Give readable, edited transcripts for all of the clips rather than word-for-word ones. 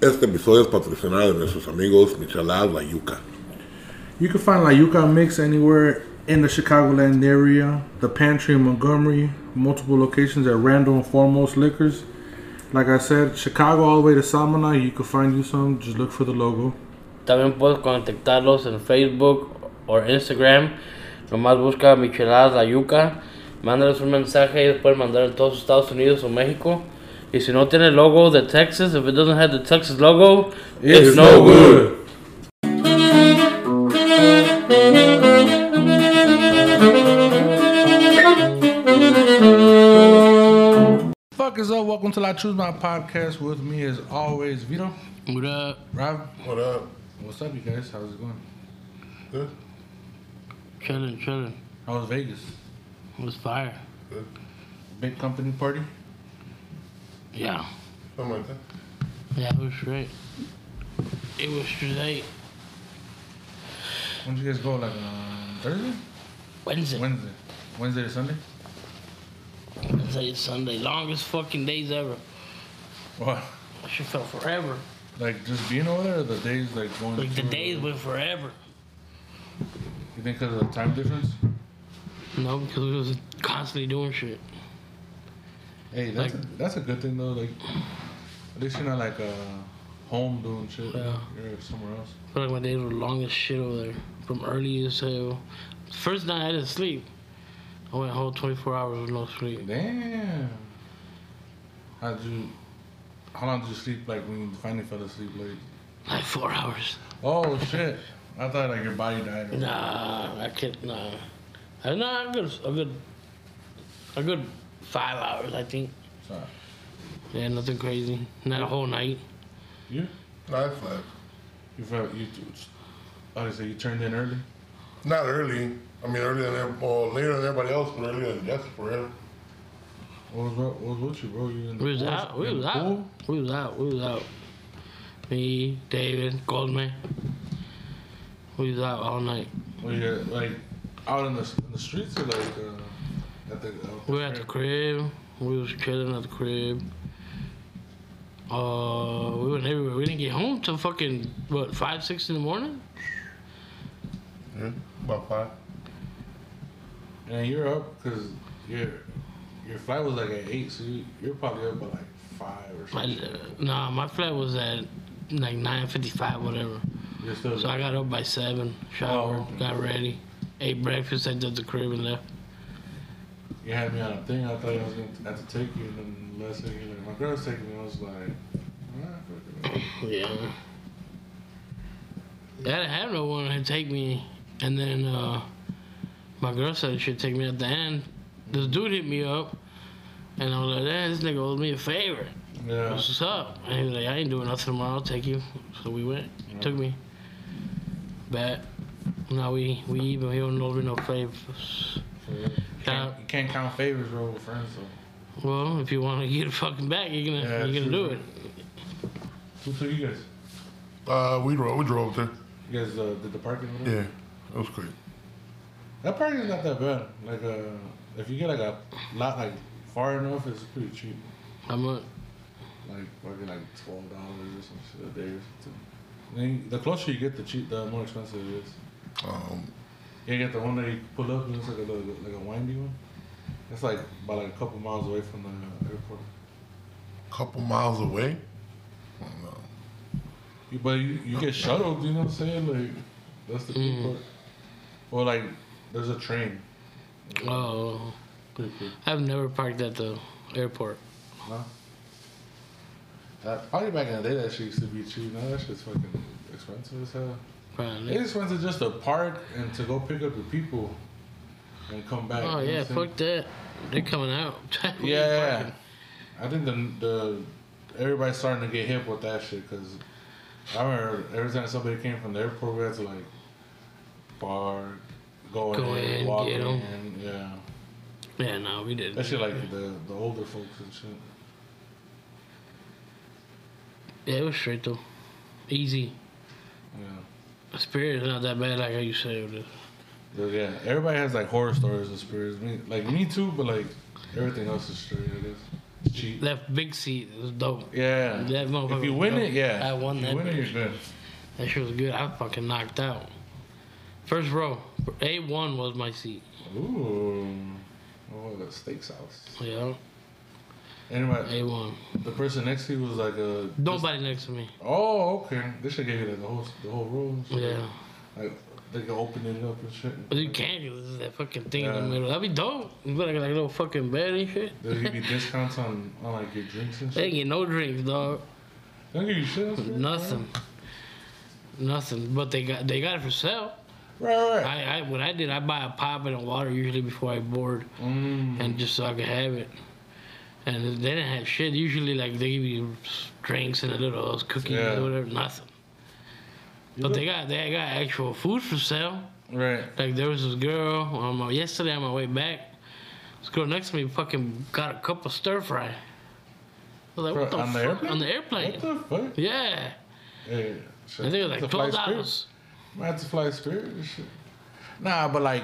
Este episodio es patrocinado de nuestros amigos Micheladas La Yuca. You can find La Yuca Mix anywhere in the Chicagoland area, the Pantry in Montgomery, multiple locations at Randall and Foremost Liquors. Like I said, Chicago all the way to Samana, you can find you some. Just look for the logo. También puedes contactarlos en Facebook o Instagram. Nomás busca Micheladas La Yuca. Mándales un mensaje. Ellos pueden mandar en todos Estados Unidos o México. Y si no tiene el logo de Texas, if it doesn't have the Texas logo, it's no good. Is up, welcome to La Choose My Podcast. With me as always, Vito. What up? Rob. What up? What's up, you guys? How's it going? Good. Chilling. How was Vegas? It was fire. Good. Big company party? Yeah. Something like that? Yeah, it was straight. When did you guys go? Like Thursday? Wednesday. Wednesday to Sunday? Wednesday is Sunday. Longest fucking days ever. What? That shit felt forever. Like just being over there, or the days like going? Like the days went forever. You think because of the time difference? No, because we was constantly doing shit. Hey, that's a good thing though. Like at least you're not like home doing shit. Yeah. You're somewhere else. I feel like my days were long as shit over there. From early as hell. First night I didn't sleep. I went whole 24 hours with no sleep. Damn. How long did you sleep, like, when you finally fell asleep late? Like 4 hours. Oh, shit. I thought, like, your body died. Nah, I can't, nah. A good 5 hours, I think. Sorry. Yeah, nothing crazy. Not a whole night. Yeah? No, five. You felt, you turned in early? Not early. I mean, later than everybody else, but earlier than death for real. What was with you, bro? You in the We was out. Me, David, Goldman. We was out all night. Were you, like, out in the streets or, like, at the... We were at the crib. We was chilling at the crib. We went everywhere. We didn't get home till fucking, 5, 6 in the morning? Yeah, about 5. And you're up because your flight was like at 8, so you're probably up by like 5 or something. Nah, my flight was at like 9:55, whatever. So I got up by 7, showered, got ready, ate breakfast, I did the crib and left. You had me on a thing. I thought I was going to have to take you, and then last thing you're like, my girl's taking me. I was like, yeah. I didn't have no one to take me, and then my girl said it should take me at the end. This dude hit me up, and I was like, this nigga owes me a favor. Yeah. What's up? And he was like, I ain't doing nothing tomorrow, I'll take you. So we went. He took me. But now we even, he don't owe me no favors. Yeah. You can't count favors, bro, with friends, though. Well, if you want to get it fucking back, you're gonna do it. Who took you guys? We drove there. You guys did the parking? Yeah, that was great. That parking is not that bad. Like, if you get like a lot like far enough, it's pretty cheap. How much? Like probably like $12 or some shit a day or something. I mean, the closer you get, the more expensive it is. You get the one that you pull up and it's like a windy one. It's like about like a couple miles away from the airport. Couple miles away? I don't know. But you get shuttled. You know what I'm saying? Like that's the cool part. Or like. There's a train. Oh. Cool. I've never parked at the airport. No? Probably back in the day that shit used to be cheap. Now that shit's fucking expensive as hell. Probably. It's expensive just to park and to go pick up your people and come back. Oh, yeah, fuck that. They're coming out. Yeah. I think the everybody's starting to get hip with that shit because I remember every time somebody came from the airport, we had to like park. Go in, walk get them. In, yeah. Yeah, no, we didn't. That shit like the older folks and shit. Yeah, it was straight though. Easy. Yeah. Spirit is not that bad like how you say it is. Yeah, everybody has like horror stories of spirits. Like me too, but like everything else is straight, I guess. It's cheap. That big seat was dope. Yeah. That motherfucker. If you win it, yeah. I won that. You win it, you're good. That shit was good. I fucking knocked out. First row, A1 was my seat. Ooh. Oh, the steakhouse. Yeah. Anyway, A1. The person next to you was like a... Nobody next to me. Oh, okay. This should give you like the whole room. So yeah. Like, they can open it up and shit. But you can't, because there's that fucking thing in the middle. That'd be dope. You put like a little fucking bed and shit. They'll give you discounts on like your drinks and shit? They get no drinks, dog. They don't give you shit. Nothing. Nothing. But they got it for sale. Right. What I did, I buy a pop and a water usually before I board. And just so I could have it. And they didn't have shit. Usually, like, they give you drinks and a little cookies or whatever. Nothing. But they got actual food for sale. Right. Like, there was this girl, yesterday on my way back, this girl next to me fucking got a cup of stir-fry. I was like, what the fuck? On the airplane? What the fuck? Yeah. Hey, shit. I think it was like $12. I had to fly Spirit and shit. Nah, but, like,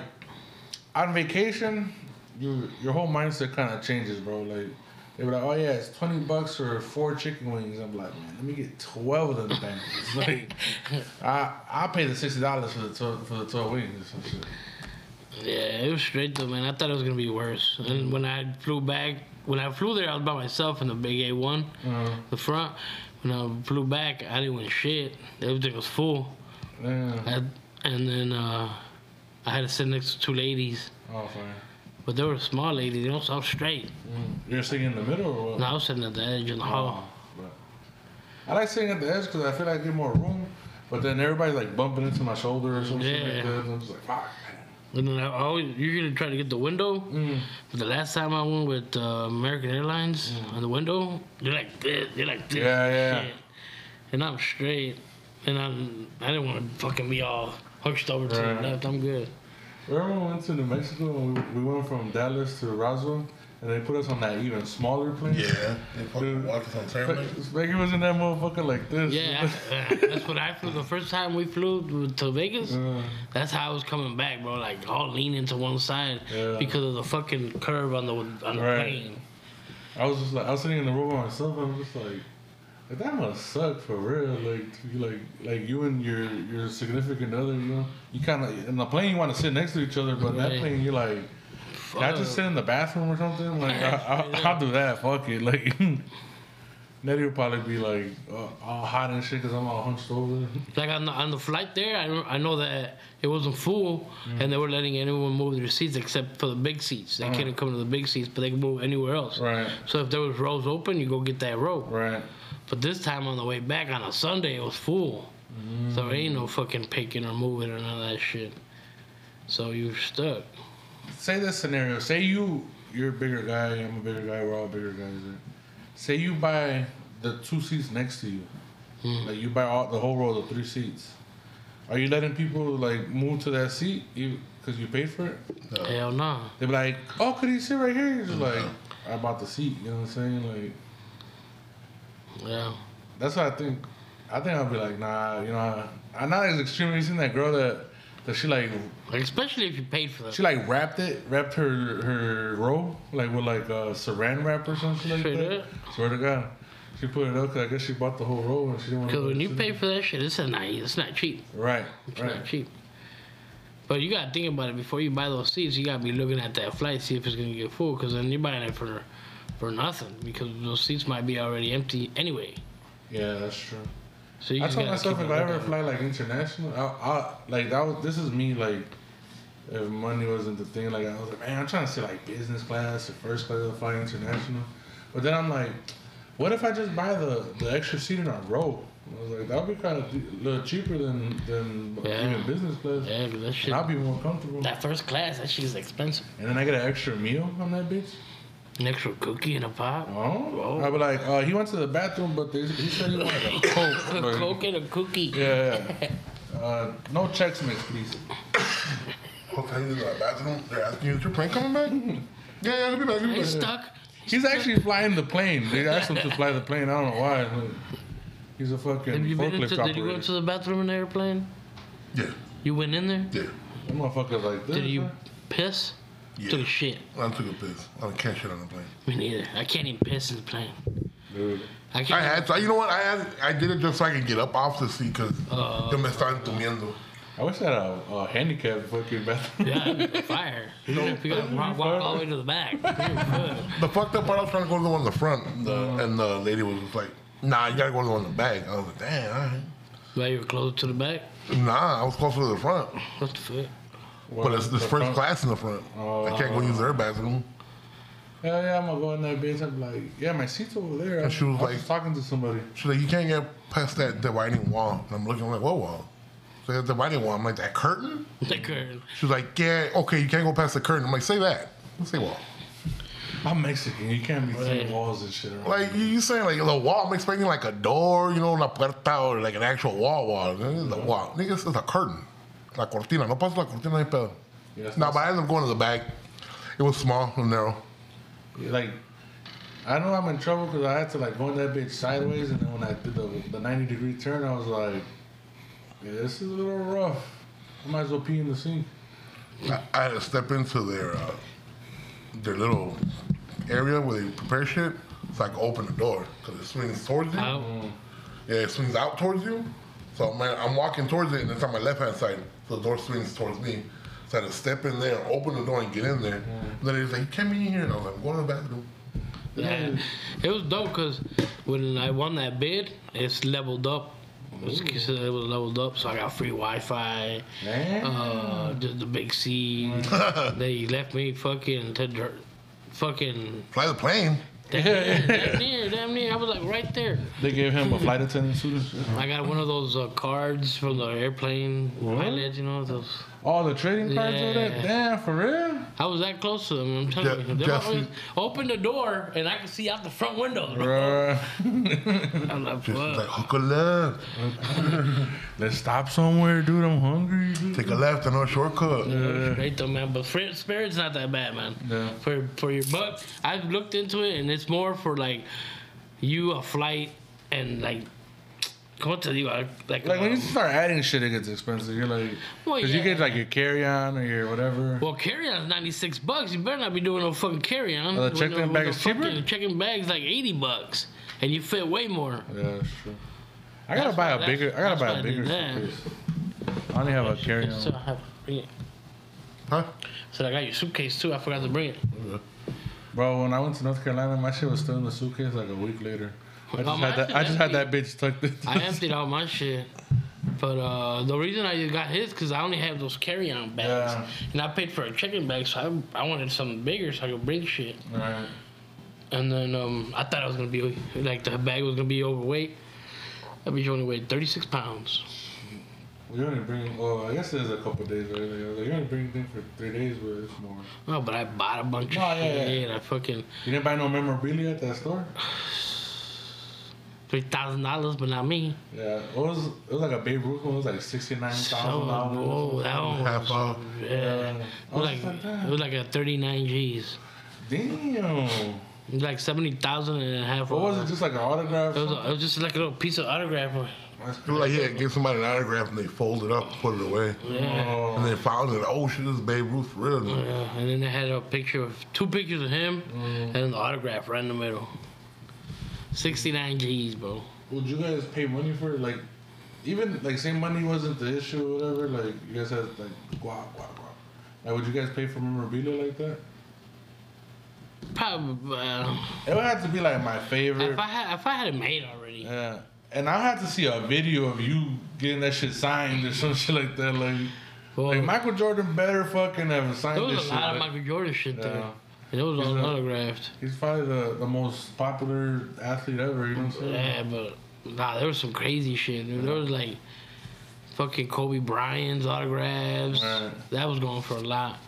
on vacation, your whole mindset kind of changes, bro. Like, they were like, oh, yeah, it's $20 for 4 chicken wings. I'm like, man, let me get 12 of them things. Like, I'll pay the $60 for the 12 wings or some shit. Yeah, it was straight, though, man. I thought it was going to be worse. And when I flew there, I was by myself in the big A1, the front. When I flew back, I didn't win shit. Everything was full. Yeah. And then I had to sit next to 2 ladies. Oh, fine. But they were small ladies. They don't sound straight. You were sitting in the middle or what? No, I was sitting at the edge in the hall. Right. I like sitting at the edge because I feel like I get more room. But then everybody's like bumping into my shoulder or something like that. And I'm just like, fuck. And then I always usually try to get the window. But the last time I went with American Airlines on the window, they're like this. Yeah. Shit. And I'm straight. And I didn't want to fucking be all hunched over to the left. I'm good. Remember we went to New Mexico and we went from Dallas to Roswell and they put us on that even smaller plane? Yeah. They fucking walked us on terminals. Vegas was in that motherfucker like this. Yeah, that's what I flew. The first time we flew to Vegas, that's how I was coming back, bro. Like, all leaning to one side because of the fucking curve on the plane. I was just like, I was sitting in the room by myself and I was just like, that must suck for real. Like you and your significant other, you know, you kind of in the plane you want to sit next to each other, but that plane you're like, can I just sit in the bathroom or something? Like I'll do that. Fuck it. Like Nettie will probably be like all hot and shit because I'm all hunched over. Like on the flight there, I know that it wasn't full and they were letting anyone move their seats except for the big seats. They couldn't come to the big seats, but they could move anywhere else. Right. So if there was rows open, you go get that row. Right. But this time on the way back on a Sunday, it was full. So there ain't no fucking picking or moving or none of that shit. So you're stuck. Say this scenario. Say you're a bigger guy, I'm a bigger guy, we're all bigger guys. Right? Say you buy the 2 seats next to you. Like you buy the whole row of 3 seats. Are you letting people like move to that seat because you paid for it? No. Hell no. They be like, oh, could you sit right here? You're just like, I bought the seat, you know what I'm saying? Like... Yeah, that's what I think. I think I'll be like, nah, you know, I'm not as extreme. You seen that girl that she like, especially if you paid for that. She like wrapped her robe like with like a saran wrap or something like that. Swear to God, she put it up because I guess she bought the whole robe and she didn't want to. Because when you pay for that shit, it's not cheap. Right, it's not cheap. But you gotta think about it before you buy those seats. You gotta be looking at that flight, see if it's gonna get full, because then you're buying it for nothing, because those seats might be already empty anyway. Yeah, that's true. So I told myself if I ever fly like international, I like that was, this is me, like if money wasn't the thing, like I was like, man, I'm trying to say like business class or first class to fly international. But then I'm like, what if I just buy the extra seat in our row? I was like, that would be kind of a little cheaper than even business class. Yeah, but that shit, and I'd be more comfortable. That first class, that shit is expensive. And then I get an extra meal on that bitch. An extra cookie and a pop. Oh. I was like, he went to the bathroom, but he said he wanted a Coke. A Coke and a cookie. Yeah. No checks mix, please. Okay, he's in the bathroom. They're asking you, is your plane coming back? Yeah, it'll be back. He's stuck. He's actually flying the plane. They asked him to fly the plane. I don't know why. He's a fucking forklift operator. Did you go to the bathroom in the airplane? Yeah. You went in there? Yeah. That motherfucker's like this. Did you piss? Yeah. Took a shit. I took a piss. I can't shit on the plane. Me neither. I can't even piss in the plane. Dude. I had to. You know what? I did it just so I could get up off the seat because yo me estaba entumiendo. I wish I had a handicap fucking bathroom. Yeah, fire. You know, if you gotta walk all the way to the back. The fucked up part, I was trying to go to the one in the front, and the lady was just like, nah, you gotta go to the one in the back. I was like, damn, all right. Well, you were closer to the back? Nah, I was closer to the front. What the fuck? Well, but it's first class in the front. I can't go use their bathroom. Hell yeah, I'm gonna go in that bitch. I'm like, yeah, my seat's over there. And she was like, talking to somebody. She's like, you can't get past that dividing wall. And I'm looking, I'm like, what wall? So the white one, I'm like, that curtain? That curtain. She was like, yeah, okay, you can't go past the curtain. I'm like, say that. Let's say wall. I'm Mexican. You can't be seeing walls and shit. Around like, you saying, like, the wall. I'm expecting, like, a door, you know, la puerta, or, like, an actual wall. It's a wall. Niggas, it's a curtain. La cortina. No paso la cortina de pedo. Yeah, no, but I ended up going to the back. It was small and narrow. Yeah, like, I know I'm in trouble because I had to, like, go in that bitch sideways, and then when I did the 90-degree turn, I was like, yeah, this is a little rough. I might as well pee in the sink. I had to step into their little area where they prepare shit so I could open the door because it swings towards you. Yeah, it swings out towards you. So I'm walking towards it and it's on my left-hand side. So the door swings towards me. So I had to step in there, open the door, and get in there. And then he's like, you can't be in here. And I was like, I'm going to the bathroom. Yeah. It was dope because when I won that bid, it's leveled up. It was leveled up, so I got free Wi-Fi. Just the big seat. They left me fucking fly the plane. Damn near. I was like right there. They gave him a flight attendant suit. I got one of those cards from the airplane pilot. You know those. All the trading cards over there. Damn, for real. I was that close to them. I'm telling you, they always opened the door and I could see out the front window. I'm like, hook a left. Let's stop somewhere, dude. I'm hungry. Dude. Take a left and no shortcut. Straight though, man. But Spirit's not that bad, man. Yeah. For your buck, I've looked into it and it's more for like you a flight and like. Like when you start adding shit, it gets expensive. You're like, you get like your carry-on or your whatever. Well, carry-on is $96. You better not be doing no fucking carry-on. The check-in bag is cheaper. The check-in bag is like $80, and you fit way more. Yeah, that's true. I gotta buy a bigger suitcase. I only have a carry-on. So I have to bring it. Huh? So I got your suitcase too. I forgot to bring it. Yeah. Bro, when I went to North Carolina, my shit was still in the suitcase like a week later. I just had that bitch tucked in. I emptied all my shit. But the reason I got his because I only have those carry-on bags. Yeah. And I paid for a check-in bag, so I wanted something bigger so I could bring shit. Right. And then I thought I was going to be, like, the bag was going to be overweight. That bitch only weighed 36 pounds. You only bring, well, I guess there's a couple days right there. Like, you only bring things for 3 days, but it's more. No, but I bought a bunch of shit. Yeah. And I fucking... You didn't buy no memorabilia at that store? $3,000, but not me. Yeah, it was like a Babe Ruth one. It was like $69,000. Oh, that one. Half off. Yeah. It was like a 39 G's. Damn. It was like 70,000 and a half. What was it? Just like an autograph? It was just like a little piece of autograph. Give somebody an autograph and they fold it up and put it away. Yeah. And they found it. Oh shit, this is Babe Ruth for real. Yeah. And then they had two pictures of him and an autograph right in the middle. 69 G's, bro. Would you guys pay money for it? Like, even, like, say money wasn't the issue or whatever. Like, you guys had, like, guap. Like, would you guys pay for memorabilia like that? Probably. It would have to be, like, my favorite. If I had it made already. Yeah. And I'd have to see a video of you getting that shit signed or some shit like that. Like Michael Jordan better fucking have signed this shit. There was a lot of Michael Jordan shit there. It was all autographed. He's probably the most popular athlete ever, you know what I'm saying? Yeah, but there was some crazy shit, dude. There was like fucking Kobe Bryant's autographs. Right. That was going for a lot.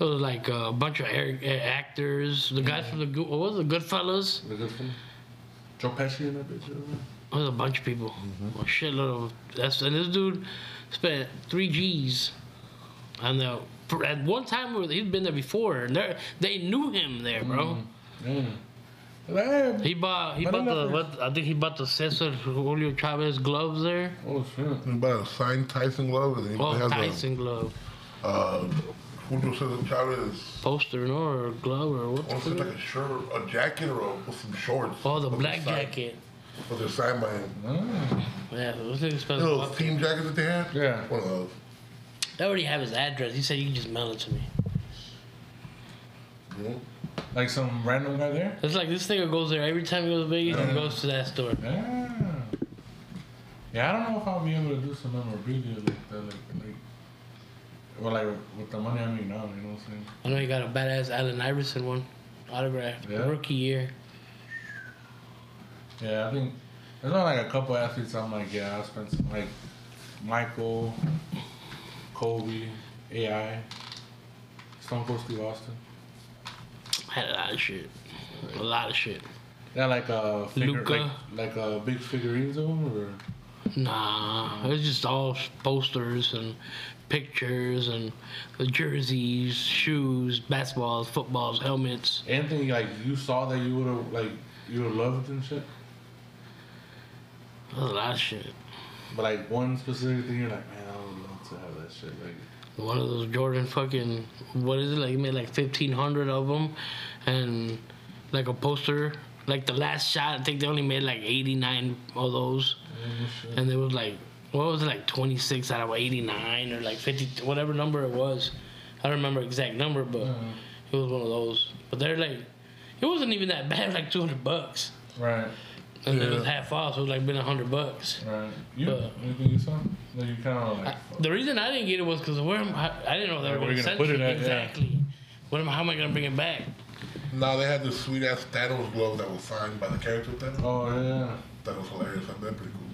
There was like a bunch of actors. The guys from the Goodfellas? The Goodfellas. Joe Pesci in that bitch. There was a bunch of people. Mm-hmm. A shitload of... And this dude spent $3,000 on that. At one time, he'd been there before. They knew him there, bro. He bought the Cesar Julio Chavez gloves there. Oh shit! He bought a signed Tyson glove. Tyson glove. Julio Cesar Chavez poster, no, or glove, or what? I want to say like a shirt, a jacket, or with some shorts. Oh, the black jacket. With their signed by him. Mm. Yeah, what's the expensive? You know those team jackets that they had? Yeah. One of those. They already have his address. He said you can just mail it to me. Yeah. Like some random guy there? It's like this nigga goes there every time he goes to Vegas. He goes to that store. Yeah. Yeah, I don't know if I'll be able to do some memorabilia like that, like with the money I make now, you know what I'm saying? I know you got a badass Allen Iverson one, autographed, rookie year. Yeah, I think there's not like a couple athletes I'm like, yeah, I'll spend some, like Michael, Kobe, AI, Stone Cold Steve Austin. I had a lot of shit, a lot of shit. Yeah, like a figure, like big figurines of them, or. Nah, it's just all posters and pictures and the jerseys, shoes, basketballs, footballs, helmets. Anything like you saw that you would have like you would have loved and shit. That's a lot of shit. But like one specific thing, you're like, man, I would love to have that shit. Like one of those Jordan fucking what is it? Like he made like 1,500 of them, and like a poster. Like the last shot, I think they only made like 89 of those. Mm-hmm. And there was like, what was it, like 26 out of 89 or like 50, whatever number it was. I don't remember exact number, but it was one of those. But they're like, it wasn't even that bad, like $200. Right. And it was half off, so it was like been $100. Right. Anything you saw? That you kind of like. The reason I didn't get it was because I didn't know they were going to put it at. Exactly. Yeah. How am I going to bring it back? No, they had this sweet ass Thanos glove that was signed by the character Thanos. Oh yeah, that was hilarious. That was pretty cool.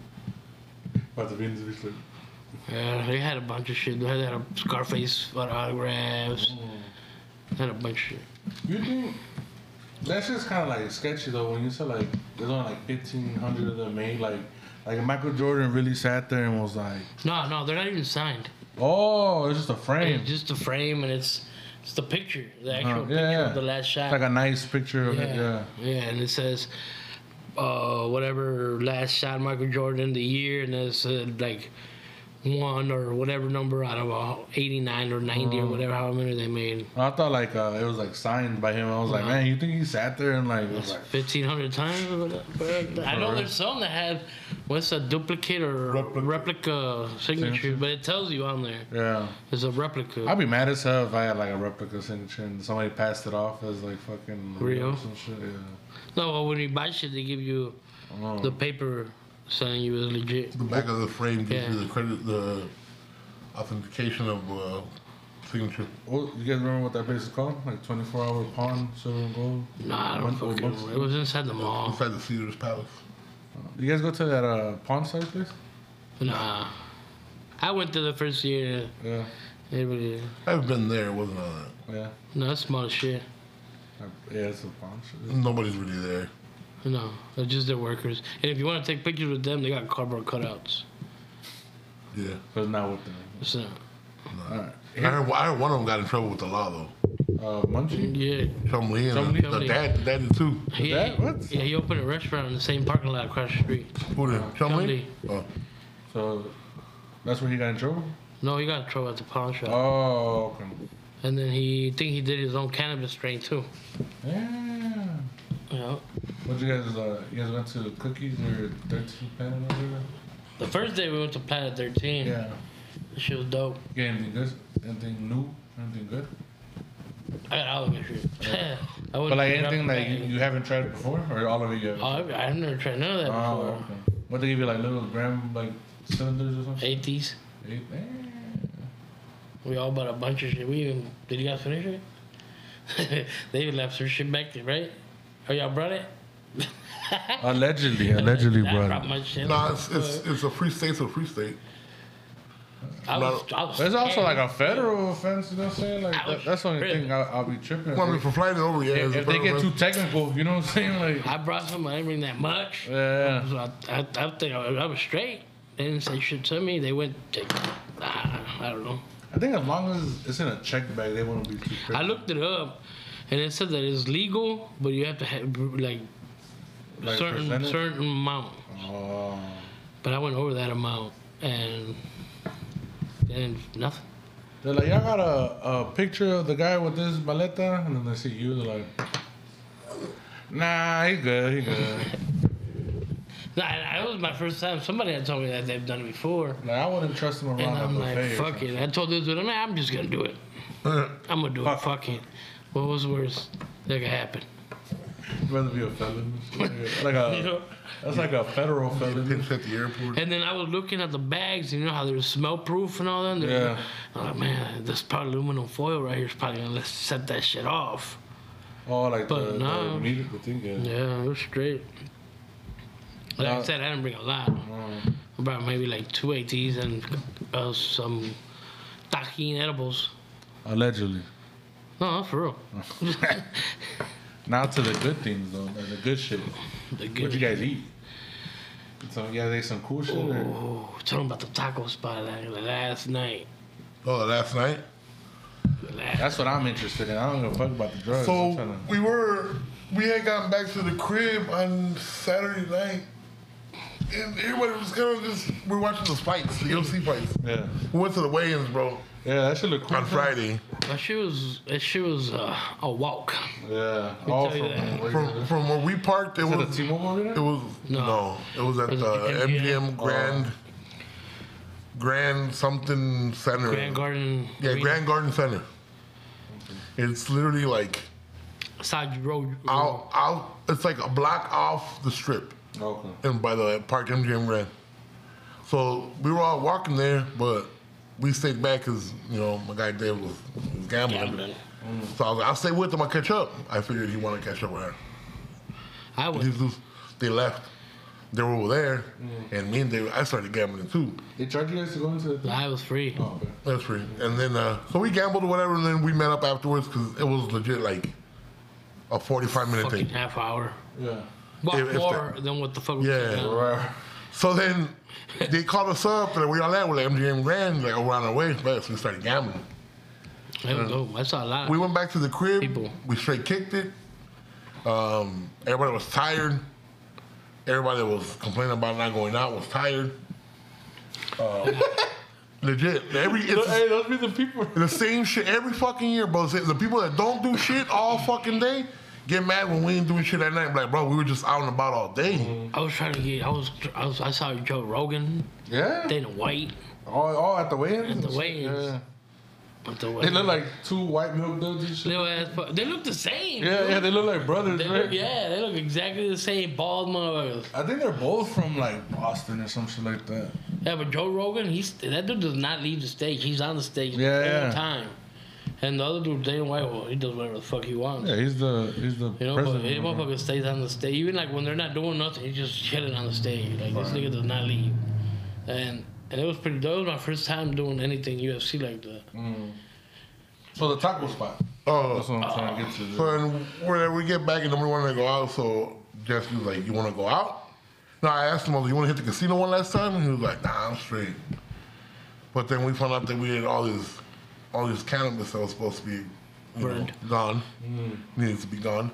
But the beans were like. Yeah, they had a bunch of shit. They had a Scarface autographs. They had a bunch of shit. You think that's just kind of like sketchy though? When you said like there's only like 1,500 of them made, like Michael Jordan really sat there and was like. No, they're not even signed. Oh, it's just a frame. It's just a frame, and it's. It's the picture, the actual picture of the last shot. It's like a nice picture of it, yeah, and it says, whatever, last shot, Michael Jordan, the year, and it said, like, 1 or whatever number out of 89 or 90 or whatever, however many they made. I thought, like, it was, like, signed by him. I was like, man, you think he sat there and, like, it was, like 1,500 times? Or whatever. I know there's some that have, what's a duplicate or replica signature, but it tells you on there. Yeah. It's a replica. I'd be mad as hell if I had, like, a replica signature and somebody passed it off as, like, fucking real. Some shit. Yeah. No, well, when you buy shit, they give you the paper saying you was legit. The back of the frame gives you the credit, the authentication of signature. Oh, you guys remember what that place is called? Like 24-hour pawn, silver and gold? Nah, I don't fucking remember. It was inside the mall. Inside the Caesars Palace. You guys go to that pawn site place? Nah. I went to the first year. Yeah. Everybody. I've been there. It wasn't all that. Yeah. No, that's small shit. Yeah, it's a pawn shit. Nobody's really there. No, they're just their workers. And if you want to take pictures with them, they got cardboard cutouts. Yeah. But not with them. It's not. Nah. All right. I heard one of them got in trouble with the law, though. Munchie? Yeah. Chumlee. The dad did too. What? Yeah, he opened a restaurant in the same parking lot across the street. Who did? Chumlee? Oh. So, that's where he got in trouble? No, he got in trouble at the pawn shop. Oh, okay. And then he did his own cannabis strain, too. Yeah. Yeah. What you guys went to Cookies or 13 Planet or whatever? The first day we went to Planet 13. Yeah. That shit was dope. You got anything good? Anything new? Anything good? I got all of it. Yeah. But like anything like you haven't tried before? Or all of it you haven't tried? I've never tried none of that before. Okay. What they give you like little gram like cylinders or something? 80s. We all bought a bunch of shit. Did you guys finish it? They left some shit back there, right? Oh, y'all brought it? Allegedly brought it. No, it's a free state, There's also like a federal offense, you know what I'm saying? Like that's the only thing I'll be tripping. Well, I mean, for flying it over, if they get too technical, you know what I'm saying? Like I brought some, I didn't bring that much. Yeah. So I think I was straight. They didn't say shit to me. They went, I don't know. I think as long as it's in a check bag, they won't be too critical. I looked it up. And it said that it's legal, but you have to have like certain amount. Oh. But I went over that amount and nothing. They're like, y'all got a picture of the guy with this maleta? And then they see you, they're like, nah, he good, he good. That was my first time. Somebody had told me that they've done it before. Like, I wouldn't trust them around and I'm like, fuck it. I told this dude, I'm just going to do it. I'm going to do it. Fuck it. What was worse that could happen? I'd rather be a felon. Like a, you know? That's like a federal felon. At the airport. And then I was looking at the bags, you know how they're smell proof and all that? Yeah. Like, man, this probably aluminum foil right here is probably going to set that shit off. Oh, like but the, no. The musical thing, yeah. Yeah, it was straight. Like I said, I didn't bring a lot. I brought maybe like 2 ATs and some tajín edibles. Allegedly. No, for real. Now to the good things, though. Like the good shit. The good What'd you guys eat? So you guys ate some cool shit? Oh, tell them about the taco spot like last night. Oh, last night? That's what I'm interested in. I don't give a fuck about the drugs. So we had gotten back to the crib on Saturday night. And everybody was kind of just, we were watching those fights, the UFC fights. Yeah. We went to the weigh-ins, bro. Yeah, that shit looked cool. On Friday. That shit was a walk. Yeah. All from where we parked, it was... Is it a T-Mobile over there? It was... No. It was at the MGM Grand... Grand something center. Grand Garden. Yeah, Arena. Grand Garden Center. It's literally like... Side road. Out. It's like a block off the strip. Okay. And by the park, MGM Grand. So we were all walking there, but we stayed back because, you know, my guy David was gambling. So I was like, I'll stay with him, I'll catch up. I figured he wanted to catch up with her. I would. They left. They were over there, and me and David, I started gambling too. They charged you guys to go into the thing? I was free. Oh, okay. That's free. And then, so we gambled or whatever, and then we met up afterwards because it was legit like a 45-minute thing. Half hour. Yeah. But more than what the fuck we were doing. Right. So then they called us up, and we all that with like MGM Grand, like around our way, so we started gambling. There we go. I saw a lot. We went back to the crib. People. We straight kicked it. Everybody was tired. Everybody that was complaining about not going out was tired. Legit. Hey, those be the people. The same shit every fucking year, bro. The people that don't do shit all fucking day get mad when we ain't doing shit at night. Like, bro, we were just out and about all day. I was trying to get. I saw Joe Rogan. Yeah. Dana White. Oh, at the weigh-ins. At the weigh-ins. Yeah. They look like two white milk dudes and shit. They look the same. Yeah, dude. Yeah, they look like brothers, right? Yeah, they look exactly the same, bald motherfuckers. I think they're both from like Boston or some shit like that. Yeah, but Joe Rogan, that dude does not leave the stage. He's on the stage every time. And the other dude, Dana White, well, he does whatever the fuck he wants. Yeah, he's the president. But he motherfucker stays on the stage. Even like when they're not doing nothing, he's just chilling on the stage. Like this nigga does not leave. And it was pretty. That was my first time doing anything UFC like that. So the taco spot. Oh, that's what I'm trying to get to. So where we get back and then we wanted to go out. So Jesse was like, "You want to go out?" No, I asked him, "You want to hit the casino one last time?" And he was like, "Nah, I'm straight." But then we found out that we had all this cannabis that was supposed to be gone, needed to be gone.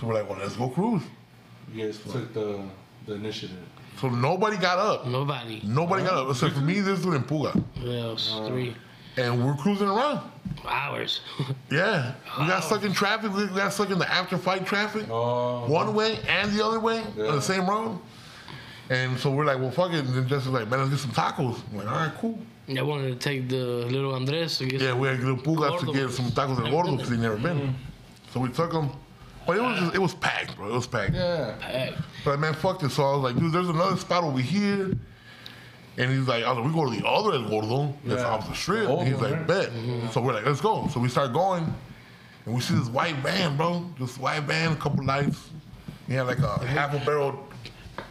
So we're like, "Well, let's go cruise." You guys took the initiative. So nobody got up. Nobody got up. Except for me, this dude, and Puka. Yeah, it was 3. And we're cruising around. Hours. Yeah. We got stuck in traffic. We got stuck in the after-fight traffic. One way and the other way on the same road. And so we're like, well, fuck it. And then Justin's like, man, let's get some tacos. I'm like, all right, cool. I wanted to take the little Andres to get some. We had little Puka to get some tacos El Gordo because he'd never been. So we took them. But it was packed, bro. It was packed. Yeah. Packed. But man, fuck this. So I was like, dude, there's another spot over here. And he's like, we go to the other El Gordo. That's off the strip. And he's like, bet. So we're like, let's go. So we start going. And we see this white van, bro. This white van, a couple lights. He had like a half a barrel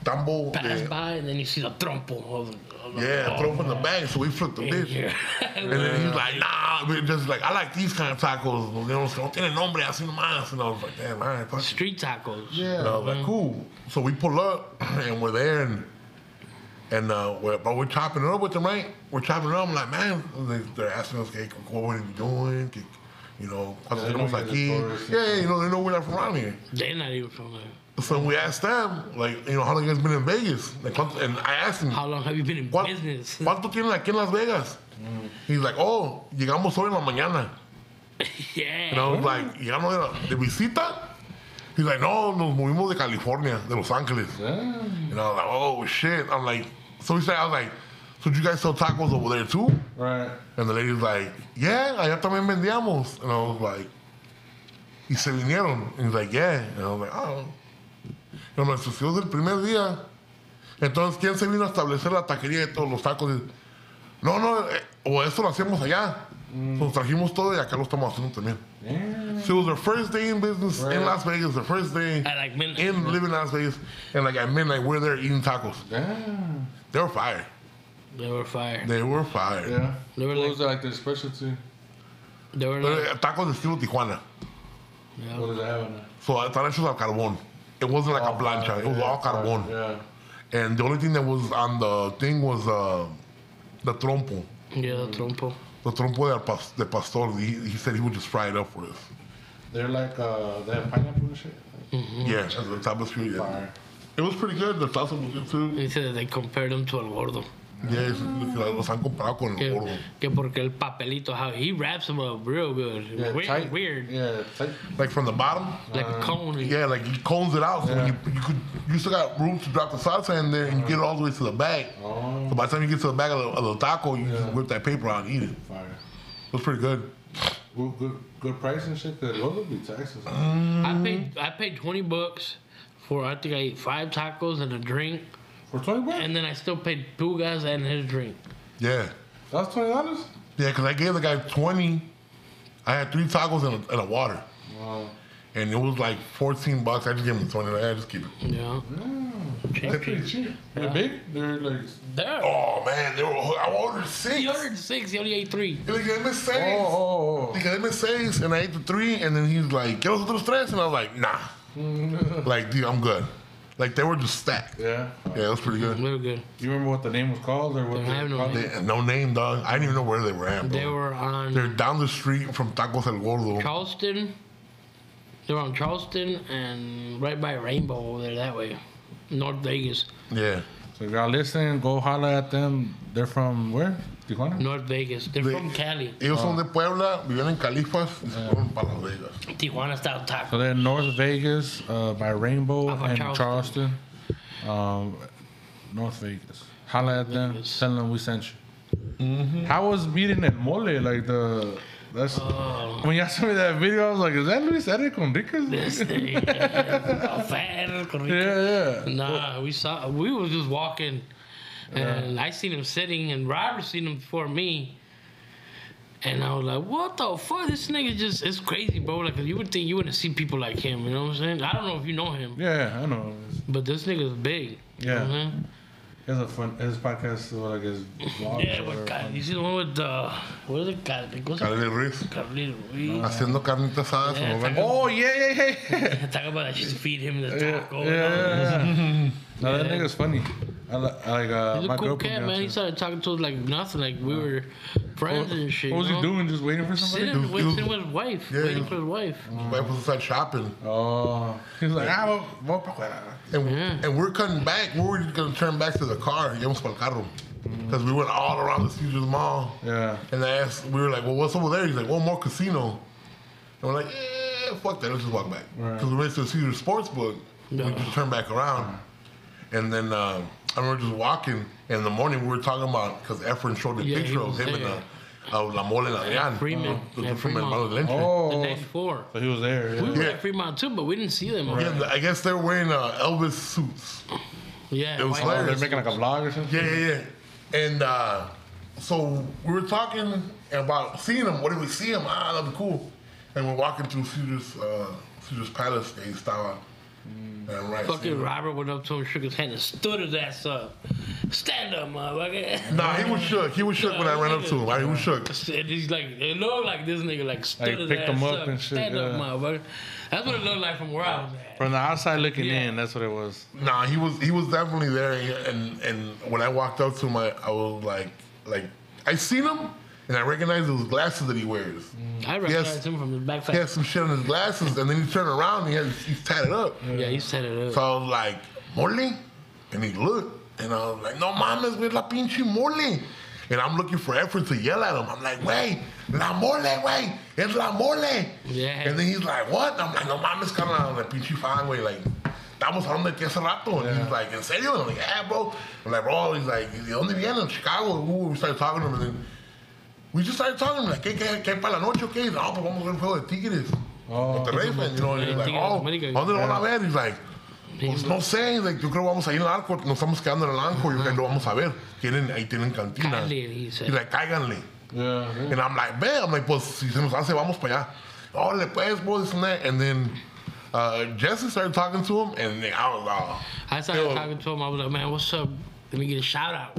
tambo. Pass by, and then you see the trompo. Trompo in the bag. So we flipped the bitch. Yeah. And then he's like, nah. We're just like, I like these kind of tacos. You know, no tiene nombre, así nomás. And I was like, damn, all right, fuck. Street tacos. Yeah. And I was like, cool. So we pull up, and we're there, and we're chopping it up with them, right? We're chopping it up. I'm like, man, they're asking us, hey, what are we doing? You know, yeah, they know we're not from around here. They're not even from there. So we asked them, like, you know, how long you guys been in Vegas? Like, and I asked him, how long have you been in business? ¿Cuánto tienen aquí en Las Vegas? Mm. He's like, oh, llegamos hoy en la mañana. Yeah. And I was like, llegamos de visita? He's like, no, nos movimos de California, de Los Angeles. Yeah. And I was like, oh, shit. I'm like, so he said, I was like, so do you guys sell tacos over there too? Right. And the lady's like, yeah, allá también vendíamos. And I was like, y se vinieron. And he's like, yeah. And I was like, oh. No me sucedió el primer día. Entonces, ¿quién se vino a establecer la taquería de todos los tacos? No, no, o eso lo hacemos allá. Nos trajimos todo y acá lo estamos haciendo también. Yeah. So it was their first day in business in Las Vegas, the first day like in living Las Vegas. And like at midnight, we're there eating tacos. Yeah. They were fire. They were fire. Yeah. They were what was that, like their specialty? They were like tacos de estilo Tijuana. Yeah. What does that have on that? So tacos al carbón. It wasn't like a plancha. It was all carbón. Yeah. And the only thing that was on the thing was the trompo. Yeah, the trompo. The trompo de pastor. He said he would just fry it up for us. They're like, they have pineapple and shit? Mm-hmm. Yeah, that's the type of food. It was pretty good. The salsa was good too. He said they compared them to El Gordo. Yeah, los han comparado con El Gordo. Que porque el papelito, how he wraps them up real good. Yeah, weird. Yeah, tight. Like from the bottom? Like a cone. Yeah, like he cones it out. So when you still got room to drop the salsa in there and you get it all the way to the back. Oh. So by the time you get to the back of the taco, you just whip that paper out and eat it. Fire. It was pretty good. Good price and shit. The logo be taxes. I paid $20 for, I think I ate 5 tacos and a drink. For $20? And then I still paid Pugas and his drink. Yeah. That was $20? Yeah, because I gave the guy $20. I had 3 tacos and a water. Wow. And it was like $14. I just gave him $20. I just keep it. Yeah. They're pretty cheap. Yeah. They're big? They're like... Oh, man. I ordered 6. He ordered 6. He only ate 3. He like, I missed 6. He like, I missed 6. And I ate the 3. And then he's like, ¿Qué los otros tres? And I was like, nah. Like, dude, I'm good. Like, they were just stacked. Yeah. Yeah, it was pretty good. Real good. Do you remember what the name was called? Or what no name, dog. I didn't even know where they were at, bro. They were on... They're down the street from Tacos El Gordo. Charleston. They were on Charleston and right by Rainbow over there that way. North Vegas. Yeah. So if y'all listen, go holler at them. They're from where? Tijuana? North Vegas. They're from Cali. Ellos son de Puebla, viven en Califas, y se fueron para Las Vegas. Tijuana style taco. So they're in North Vegas, by Rainbow and Charleston. North Vegas. Holler at them. Tell them we sent you. Mm-hmm. How was meeting at Mole? Like that's when y'all sent me that video, I was like, is that Luis Eric Enriquez? This thing. Yeah. Nah, we was just walking. And I seen him sitting, and Robert seen him before me. And I was like, what the fuck? This nigga just, it's crazy, bro. Like, you would think you wouldn't see people like him, you know what I'm saying? I don't know if you know him. Yeah, I know. But this nigga's big. Yeah. Mm-hmm. He has a fun, his podcast, like his vlog. Yeah, but God, you see the one with the, what is it? Carlos Ruiz. Carlos Ruiz. Haciendo carnitas asadas. Yeah, oh, yeah. Talk about that. She used to feed him the taco. Yeah. No, that nigga's funny. He's a cool cat, man. He started talking to us like nothing, like we were friends and shit. What was he doing? Just waiting for somebody? Sitting with his wife. Yeah, waiting for his wife. His wife was inside shopping. Oh. He was like, and we're cutting back. We were going to turn back to the car. Because we went all around the Caesars Mall. Yeah. And we were like, well, what's over there? He's like, one more casino. And we're like, fuck that. Let's just walk back. Because we went to the Caesars Sportsbook. No. We just turned back around. And then... I remember just walking, and in the morning we were talking about, because Efren showed the picture of him and La Mole and Adrian. Fremont. Oh, the day before. So he was there. Yeah. We were at Fremont too, but we didn't see them. Right. Yeah, I guess they were wearing Elvis suits. Yeah. It was hilarious. They're making like a vlog or something? Yeah. And so we were talking about seeing him. What did we see him? That'd be cool. And we're walking through Caesars Palace. They stopped. Right, fucking Robert went up to him, shook his hand, and stood his ass up. Stand up, motherfucker. Nah, he was shook. When I ran up to him. Like, he was shook. And he's like, it looked like this nigga like stood his ass up. Picked him up and shit. Stand up, motherfucker. That's what it looked like from where I was at. From the outside looking in, that's what it was. Nah, he was definitely there. And when I walked up to him, I was like, I seen him, and I recognize those glasses that he wears. I recognize him from his backpack. He has some shit on his glasses, and then he turned around and he's tied it up. Yeah, he's tied it up. So I was like, mole? And he looked, and I was like, no mames, güey, la pinche mole. And I'm looking for Efren to yell at him. I'm like, güey, la mole, güey, es la mole. Yeah. And then he's like, what? And I'm like, no mames, carnal, la pinche fan, güey, like, estamos hablando de que hace rato. And he's like, en serio? And I'm like, yeah, bro. I'm like, bro, he's like, ¿de dónde viene? Chicago. Ooh, we started talking to him, and then we just started talking. I'm like, ¿qué para la noche, okay? He's like, oh, pues vamos a ver el juego de Tigres. Oh. Monterrey, man, you know, and he's like, oh, ¿dónde lo van a ver? He's like, pues no sé, like, yo creo vamos a ir al arco, nos estamos quedando en el arco, yo creo lo vamos a ver. Ahí tienen cantina. Y like, cáiganle. Yeah. And I'm like, ve, I'm like, pues si se nos hace, vamos para allá. Oh, le puedes, bro, this and that. And then Jesse started talking to him, and I was I started talking to him, I was like, man, what's up? Let me get a shout out.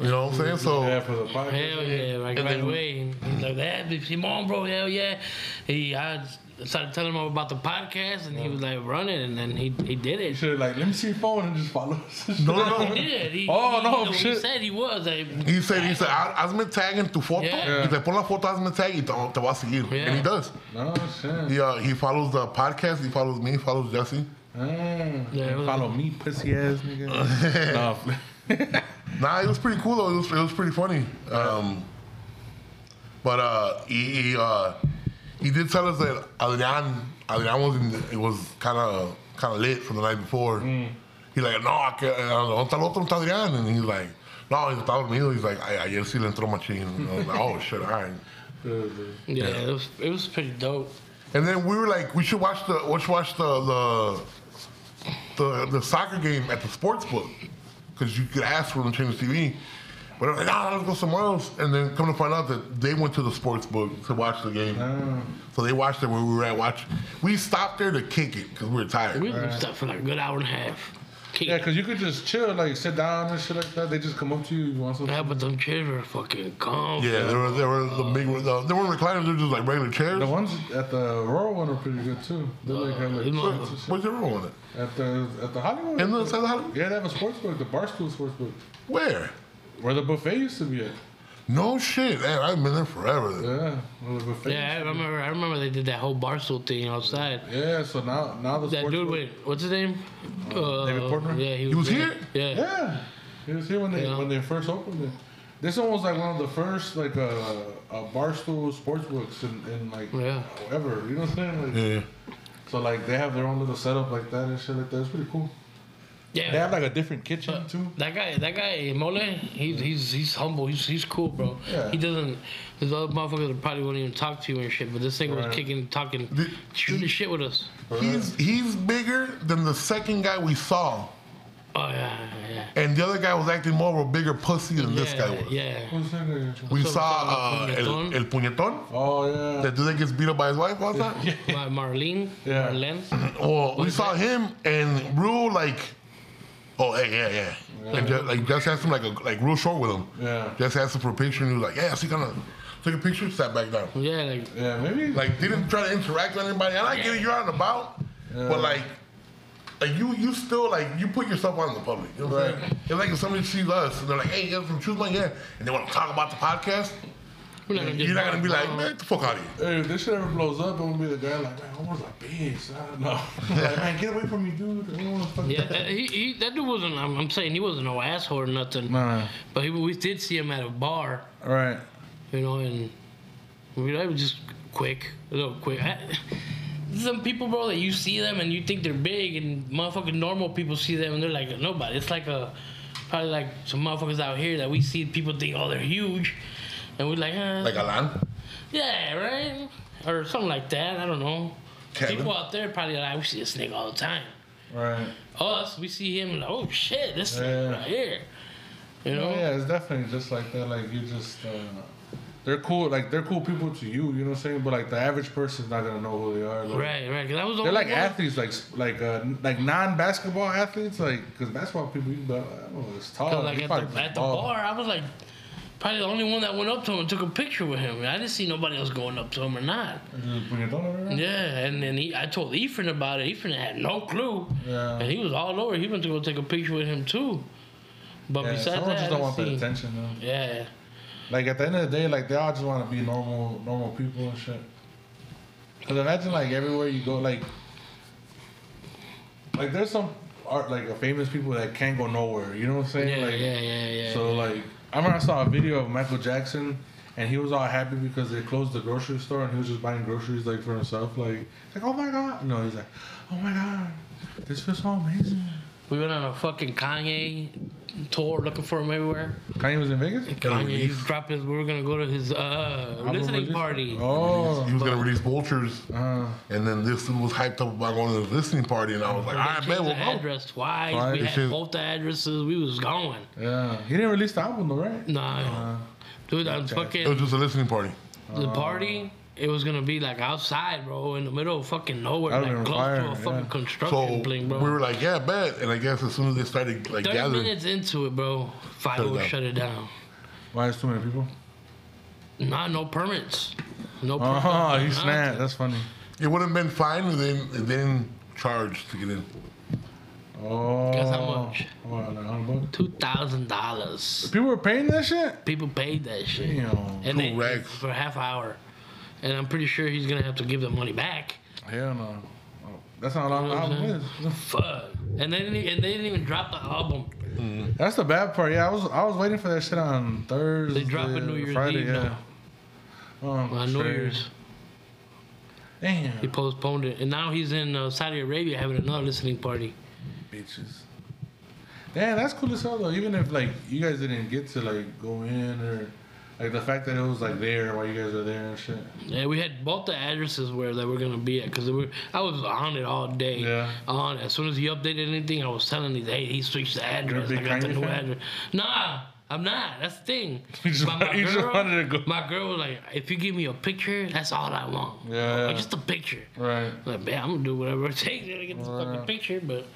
You know what I'm saying? So, hell yeah, like right away. Like that, Simón, bro, hell yeah. I started telling him about the podcast, and he was like, run it, and then he did it. He should have like, let me see your phone and just follow us. No. He did it. He said he was. Like, he said, hazme tag en tu foto. He said, pon la foto, hazme tag, y te voy a seguir. Yeah. And he does. No shit. He follows the podcast, he follows me, he follows Jesse. Follow me, pussy ass nigga. Nah, it was pretty cool, though. It was pretty funny. But he did tell us that Adrian was kind of lit from the night before. He's like, no, ¿dónde está el otro? ¿Está Adrián? And he's like, no, he's dormido. He's like, ayer sí le entró machín. I was like, oh shit, all right. Yeah, yeah. It was pretty dope. And then we were like, we should watch the soccer game at the sports book, because you could ask for them to change the TV. But I was like, let's go somewhere else. And then come to find out that they went to the sports book to watch the game. So they watched it where we were at watching. We stopped there to kick it because we were tired. We stopped for like a good hour and a half. Yeah, because you could just chill, like sit down and shit like that. They just come up to you. You want something? Yeah, but them chairs were fucking comfy. Yeah, there were the big ones. They weren't recliners. They were just like regular chairs. The ones at the Royal one are pretty good too. They're like kind of like. Where's the Royal one at? At the Hollywood. In the Hollywood. Yeah, they have a sports book. The Barstool sports book. Where? Where the buffet used to be at. No shit, man. I've been there forever. Yeah. Well, the buffet I remember they did that whole Barstool thing outside. Yeah, so now the that dude, wait, what's his name? David Portner? Yeah, he was here? Yeah. Yeah. He was here when they first opened it. This one was like one of the first like Barstool sports books in like ever. You know what I'm saying? Like, yeah. So like they have their own little setup like that and shit like that. It's pretty cool. Yeah, they have like a different kitchen too. That guy, Mole, he's humble. He's cool, bro. Yeah. He doesn't. There's other motherfuckers that probably won't even talk to you and shit. But this thing was kicking, talking, shooting shit with us. He's bigger than the second guy we saw. Oh yeah. And the other guy was acting more of a bigger pussy than this guy was. Yeah. We saw El Puñetón. Oh yeah. That dude that gets beat up by his wife all the time. By Marlene. Yeah. Marlene. Well, we saw him and real like. Oh, hey, yeah. And just asked him like real short with him. Yeah. Just asked him for a picture, and he was like, so he kind of took a picture, sat back down. Yeah, maybe. Like, didn't try to interact with anybody. And I get it, you're out and about, but like you still like you put yourself out in the public. You know what I'm saying? It's like if somebody sees us and they're like, hey, you're from Choose My and they want to talk about the podcast. You're not gonna be like, man, get the fuck out of here. Hey, if this shit ever blows up, I'm gonna be the guy like, man, Omar's like, bitch, I don't know. Like, man, get away from me, dude. I don't wanna fuck that. That dude wasn't. I'm saying he wasn't no asshole or nothing. Nah. But we did see him at a bar. Right. You know, and I was just a little quick. Some people, bro, that you see them and you think they're big, and motherfucking normal people see them and they're like nobody. It's like probably like some motherfuckers out here that we see people think, oh, they're huge. And we're like, like Alan? Yeah, right? Or something like that. I don't know. Kevin. People out there probably like, we see this nigga all the time. Right. Us, we see him like, oh shit, this nigga right here. You know? Yeah, it's definitely just like that. Like, you just, they're cool. Like, they're cool people to you, you know what I'm saying? But, like, the average person's not going to know who they are. Like, right. Cause they're like athletes, like non-basketball athletes. Like, because basketball people, I don't know, it's tall. Like, at the bar, I was like, probably the only one that went up to him and took a picture with him. I didn't see nobody else going up to him or not. Yeah, and then I told Efren about it. Efren had no clue. Yeah. And he was all over. He went to go take a picture with him, too. But besides that, someone just don't want that attention, though. Yeah. Like at the end of the day, like they all just want to be normal people and shit. Cause imagine like everywhere you go, like there's some art like famous people that can't go nowhere. You know what I'm saying? Yeah, like, yeah. So like I remember I saw a video of Michael Jackson. And he was all happy because they closed the grocery store and he was just buying groceries like for himself. Like, oh my God. No, he's like, oh my God, this feels so amazing. We went on a fucking Kanye tour looking for him everywhere. Kanye was in Vegas? Kanye, he's dropping, we were going to go to his listening party. Oh. He was going to release Vultures. And then this dude was hyped up about going to the listening party. And I was like, I bet we'll go. Address twice. We had both the addresses. We was going. Yeah. He didn't release the album though, right? Nah. Dude, I'm fucking... It was just a listening party. The party, it was going to be, like, outside, bro, in the middle of fucking nowhere, like, close to a fucking construction thing, bro. We were like, yeah, bet. And I guess as soon as they started, like, 30 gathering... 30 minutes into it, bro, 5 shut it down. Why? Is too many people? Nah, no permits. No permits. Oh, he snapped. That's funny. It would have been fine if they didn't charge to get in. Oh. Guess how much? What, like $100? $2,000. People were paying that shit? People paid that shit. Damn. And they, for a half hour. And I'm pretty sure he's going to have to give the money back. Hell no. That's not all the album is. Fuck. And they didn't even drop the album. Mm. That's the bad part. Yeah, I was waiting for that shit on Thursday. They drop it New Year's Friday, Eve now. On New Year's. Damn. He postponed it. And now he's in Saudi Arabia having another listening party. Bitches. Damn, that's cool as hell though. Even if like you guys didn't get to like go in or like the fact that it was like there while you guys were there and shit. Yeah, we had both the addresses where they were gonna be at because I was on it all day. Yeah. On as soon as he updated anything, I was telling him, hey, he switched the address. I got the new address. Nah, I'm not. That's the thing. My girl was like, if you give me a picture, that's all I want. Yeah. Like, just a picture. Right. I'm like, man, I'm gonna do whatever it takes to get this fucking picture, but.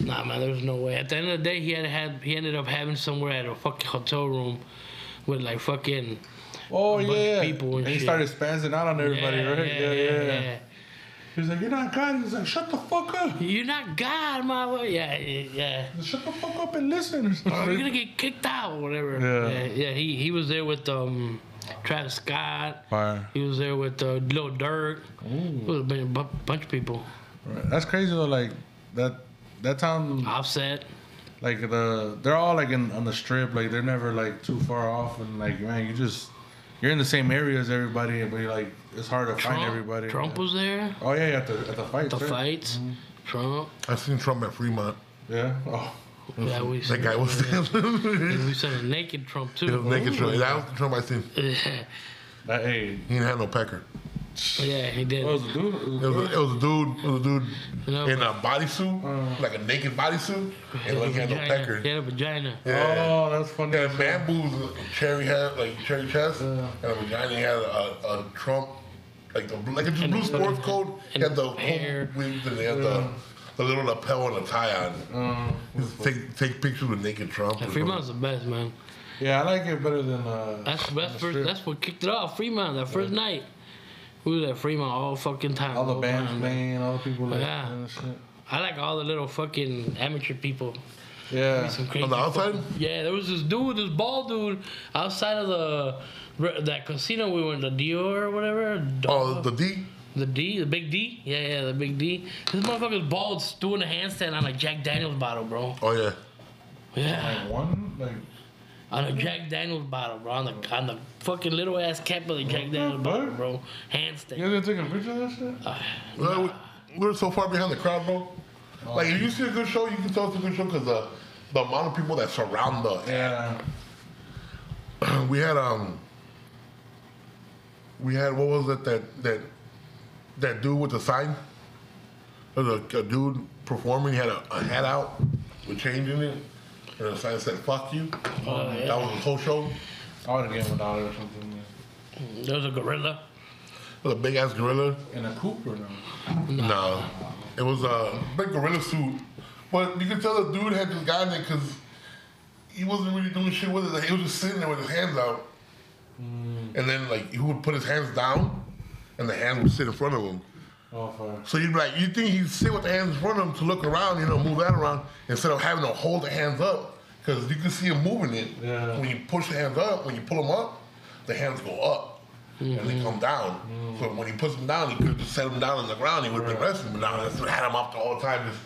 Nah, man, there was no way. At the end of the day, he ended up having somewhere at a fucking hotel room with like fucking people and shit. He started spazzing out on everybody, right? Yeah. He was like, "You're not God." He was like, "Shut the fuck up." You're not God, my way. Yeah. Shut the fuck up and listen. Or you're gonna get kicked out, or whatever. Yeah. He was there with Travis Scott. Fire. He was there with Lil Durk. It was a bunch of people. Right. That's crazy though. Like that. That time, Offset, like they're all like on the strip, like they're never like too far off, and like man, you're in the same area as everybody, but you're like it's hard to find everybody. Trump was there. Oh yeah, at the fights. Fights, mm-hmm. Trump. I've seen Trump at Fremont. Yeah. Oh. Yeah, that guy was there. We saw a naked Trump too. It was naked Trump. That was the Trump I seen. Yeah. That hey, he didn't have no pecker. Yeah, he did. Well, it was a dude in a bodysuit, like a naked bodysuit, and like he had no pecker. He had a vagina. Yeah. Oh, that's funny. He had bamboos, cherry chest, and a vagina. He had a Trump, like a blue sports coat. He had the hair, and he had the little lapel and a tie on. Take pictures with naked Trump. Yeah, Fremont's the best, man. Yeah, I like it better than. That's the best. That's what kicked it off. Fremont, that first night. We was at Fremont all fucking time. All the bands playing, all the people like that and shit. I like all the little fucking amateur people. Yeah. On the outside? Yeah, there was this bald dude outside of that casino we were in, the Dior or whatever. Oh, the D? The D? The Big D? Yeah, the Big D. This motherfucker's bald doing a handstand on a Jack Daniels bottle, bro. Oh, yeah. Yeah. Like one? Like... On a Jack Daniels bottle, bro. On the fucking little ass cap of the Jack Daniels bottle, bro. Handstand. You guys didn't take a picture of that shit? Well, we're so far behind the crowd, bro. Like, if you see a good show, you can tell it's a good show because the amount of people that surround the... Yeah. We had, what was it, that dude with the sign? There was a dude performing. He had a hat out with change in it. And the sign said, "Fuck you." Yeah. That was the whole show. I would have given him $1 or something. Yeah. There was a gorilla. It was a big ass gorilla. And a coupe or no? No. It was a big gorilla suit. But you could tell the dude had just gotten it because he wasn't really doing shit with it. Like, he was just sitting there with his hands out. Mm. And then, like, he would put his hands down and the hand would sit in front of him. Oh, fine. So you'd be like, you think he'd sit with the hands in front of him to look around, move that around instead of having to hold the hands up, because you can see him moving it. Yeah. When you push the hands up, when you pull them up, the hands go up and they come down. So when he puts them down, he could have just set them down on the ground. He would have been wrestling, but now that's what had him up the whole time. Just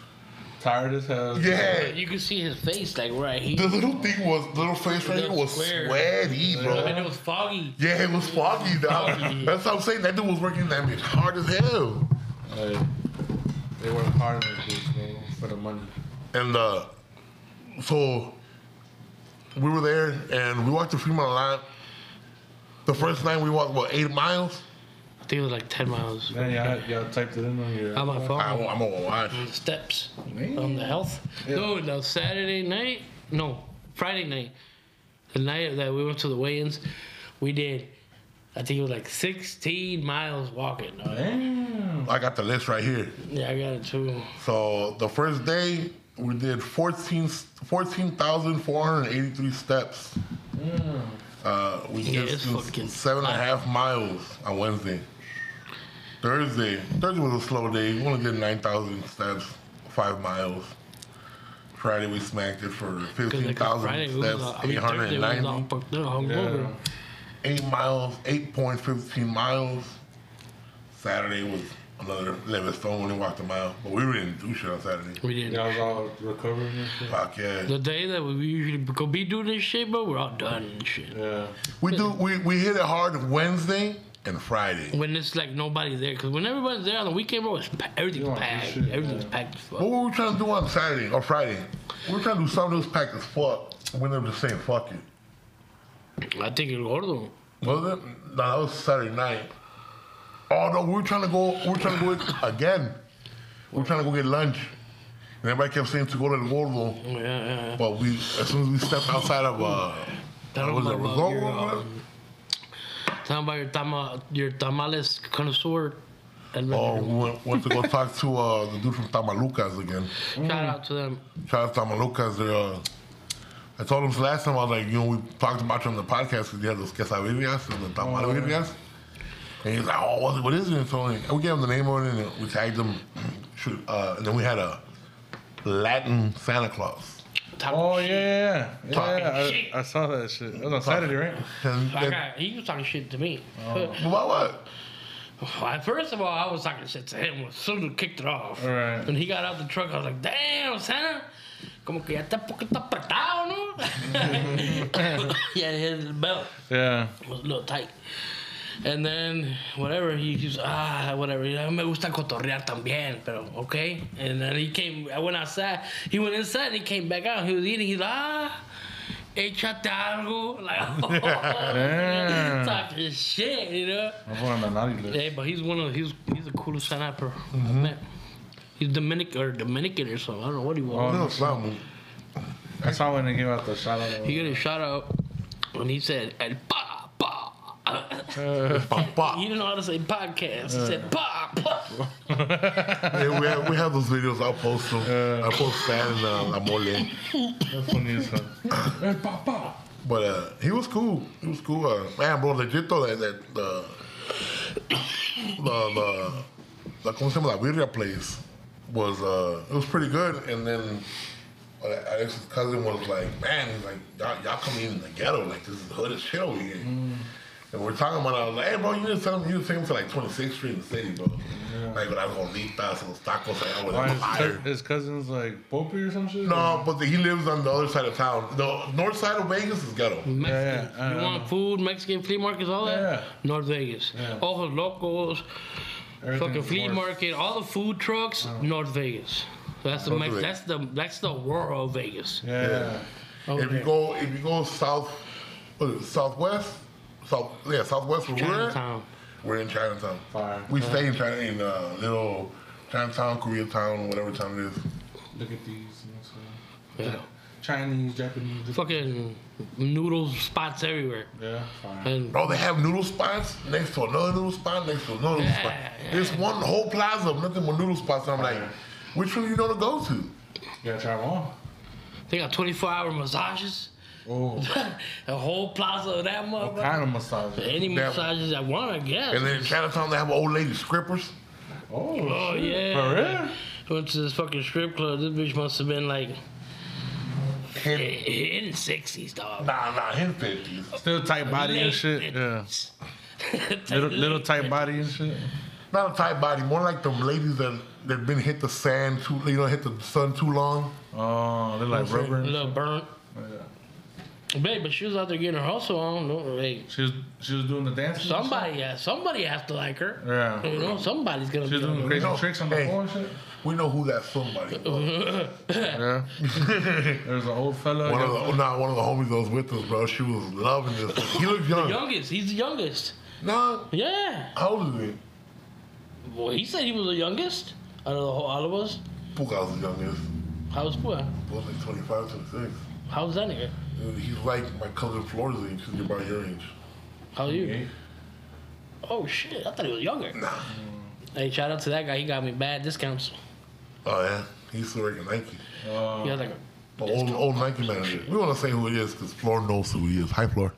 tired as hell. Yeah. You could see his face, like, right here. The little thing was, little face right here was sweaty, bro. And it was foggy. Yeah, it was foggy, dog. That's what I'm saying. That dude was working that bitch hard as hell. They work hard in this bitch, man, for the money. And so we were there, and we walked the Fremont a lot. The first night we walked, what, 8 miles? I think it was like 10 miles. Man, y'all typed it in on your phone. On my phone. I'm going to watch. Steps. Man. On the health. Yeah. No, the Saturday night, no, Friday night, the night that we went to the weigh-ins, we did, I think it was like 16 miles walking. Damn. I got the list right here. Yeah, I got it too. So the first day, we did 14,483 steps. Yeah. We just did 7.5 miles on Wednesday. Thursday was a slow day. We only did 9,000 steps, 5 miles. Friday we smacked it for 15,000 steps, 890. Yeah. 8 miles, 8.15 miles. Saturday was another 11 stone when we walked a mile. But we didn't do shit on Saturday. We didn't. Y'all was all recovering and shit? Fuck yeah. The day that we usually go be doing this shit, but we're all done and shit. Yeah. We hit it hard Wednesday and Friday. When it's like nobody's there. Because when everybody's there on the weekend, bro, everything's packed. Shit, everything's packed as fuck. What were we trying to do on Saturday or Friday? We were trying to do something that was packed as fuck. We never just saying fuck it. I think El Gordo. Was it? No, that was Saturday night. Oh no, we were trying to go again. We were trying to go get lunch. And everybody kept saying to go to El Gordo. Yeah. But as soon as we stepped outside of your tamales connoisseur. We went to go talk to the dude from Tamaluca's again. Shout out to them. Shout out to Tamaluca's. I told him last time, I was like, we talked about you on the podcast because you had those quesadillas and the tamales. And he was like, what is it? So we gave him the name of it and we tagged him. And then we had a Latin Santa Claus. I saw that shit. That was on Saturday, right? He was talking shit to me. About what? First of all, I was talking shit to him. As soon as we kicked it off. Right. When he got out the truck, I was like, damn, Santa. Como que ya está un poquito apretado, ¿no? Yeah, his belt. Yeah. Was a little tight. And then, whatever, he was, whatever. Me gusta cotorrear también, pero, okay. And then he came, I went outside. He went inside and he came back out. He was eating. He's like, échate algo. Like, man. Talking shit, you know? I'm going on my naughty list. Yeah, but he's the coolest son I've ever met. He's Dominican or something. I don't know what he was. Oh, no, something. I saw when they gave out the shout out. He got a shout out when he said, El Pa Pa. He didn't know how to say podcast. He said, Pa Pa. Yeah, we have those videos. I'll post them. I'll post that in La Mole. That's funny as hell. El Pa Pa. But he was cool. He was cool. Man, bro, legit though, la birria place. It was pretty good, and then Alex's cousin was like, man, he's like, y'all come in the ghetto, like, this is the hood as shit over here. And we're talking about, I was like, hey, bro, you need to take him to like 26th Street in the city, bro. Yeah. Like, but I was gonna need that, so those tacos, like, I was like, fire. His cousin's like Popey or some shit? No, but he lives on the other side of town. The north side of Vegas is ghetto. Mexican. Yeah. You want food, Mexican flea markets, all that? Yeah. North Vegas. Yeah. Ojos Locos. Fucking flea market, all the food trucks, North Vegas. That's the rural Vegas. Yeah. Okay. If you go southwest, we're in Chinatown. Fire. We stay in Chinatown, in little Chinatown, Koreatown, whatever town it is. Look at these. Yeah. Chinese, Japanese. Fucking noodle spots everywhere. Yeah, fine. And bro, they have noodle spots next to another noodle spot, next to another noodle spot. There's one whole plaza of nothing but noodle spots. And I'm like, which one you know to go to? You gotta try them all. They got 24-hour massages. Oh. The whole plaza of that motherfucker. What kind of massages? Any massages I want, I guess. And then in Chinatown, they have old lady strippers. Oh shit. Yeah. For real? Went to this fucking strip club. This bitch must have been like In the 60s, dog. Nah, in the 50s. Still tight body and shit. Yeah. little tight body and shit. Not a tight body, more like them ladies that been hit the sand too, you know, hit the sun too long. Oh, they're like rubber. A little burnt. Yeah. Babe, but she was out there getting her hustle on. No, like, she was doing the dance. Somebody has to like her. Yeah, you know, somebody's gonna. She's doing crazy tricks on the floor and shit. We know who that somebody was. Yeah. There's an old fella. One of the homies that was with us, bro. She was loving this. He looked young. He's the youngest. No. Yeah. How old is he? Well, he said he was the youngest out of the whole all of us. Puka was the youngest. How was Puka? Puka was like 25, 26. How was that nigga? He's like my cousin Flora's age. He's about your age. How are you? Okay. Oh shit! I thought he was younger. Nah. Hey, shout out to that guy. He got me bad discounts. Oh yeah, he used to work at Nike. He had like a old Nike manager. We want to say who it is because Flora knows who he is. Hi, Flora.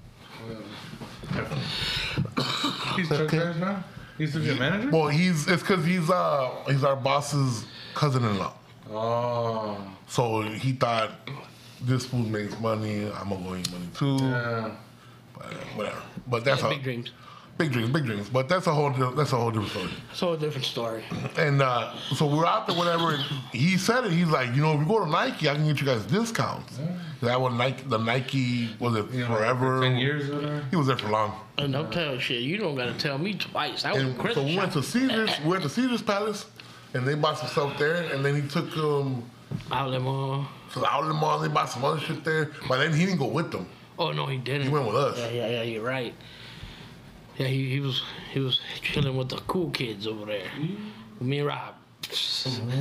He's okay now. He's the manager? Well, it's because he's our boss's cousin-in-law. Oh. So he thought this food makes money. I'm gonna go eat money too. Yeah. But whatever. But that's big dreams. Big dreams. But that's a whole different story. It's a whole different story. And so we're out there, whatever. And he said it. He's like, you know, if you go to Nike, I can get you guys discounts. Yeah. That one Nike was it forever? 10 years or whatever. He was there for long. And I'm telling shit, you don't gotta tell me twice. That was Christmas. So we went to Caesars. We went to Caesars Palace, and they bought some stuff there. And then he took out of the mall. So out of the mall, they bought some other shit there. But then he didn't go with them. Oh no, he didn't. He went with us. Yeah. You're right. Yeah, he was chilling with the cool kids over there. Mm-hmm. Me and Rob.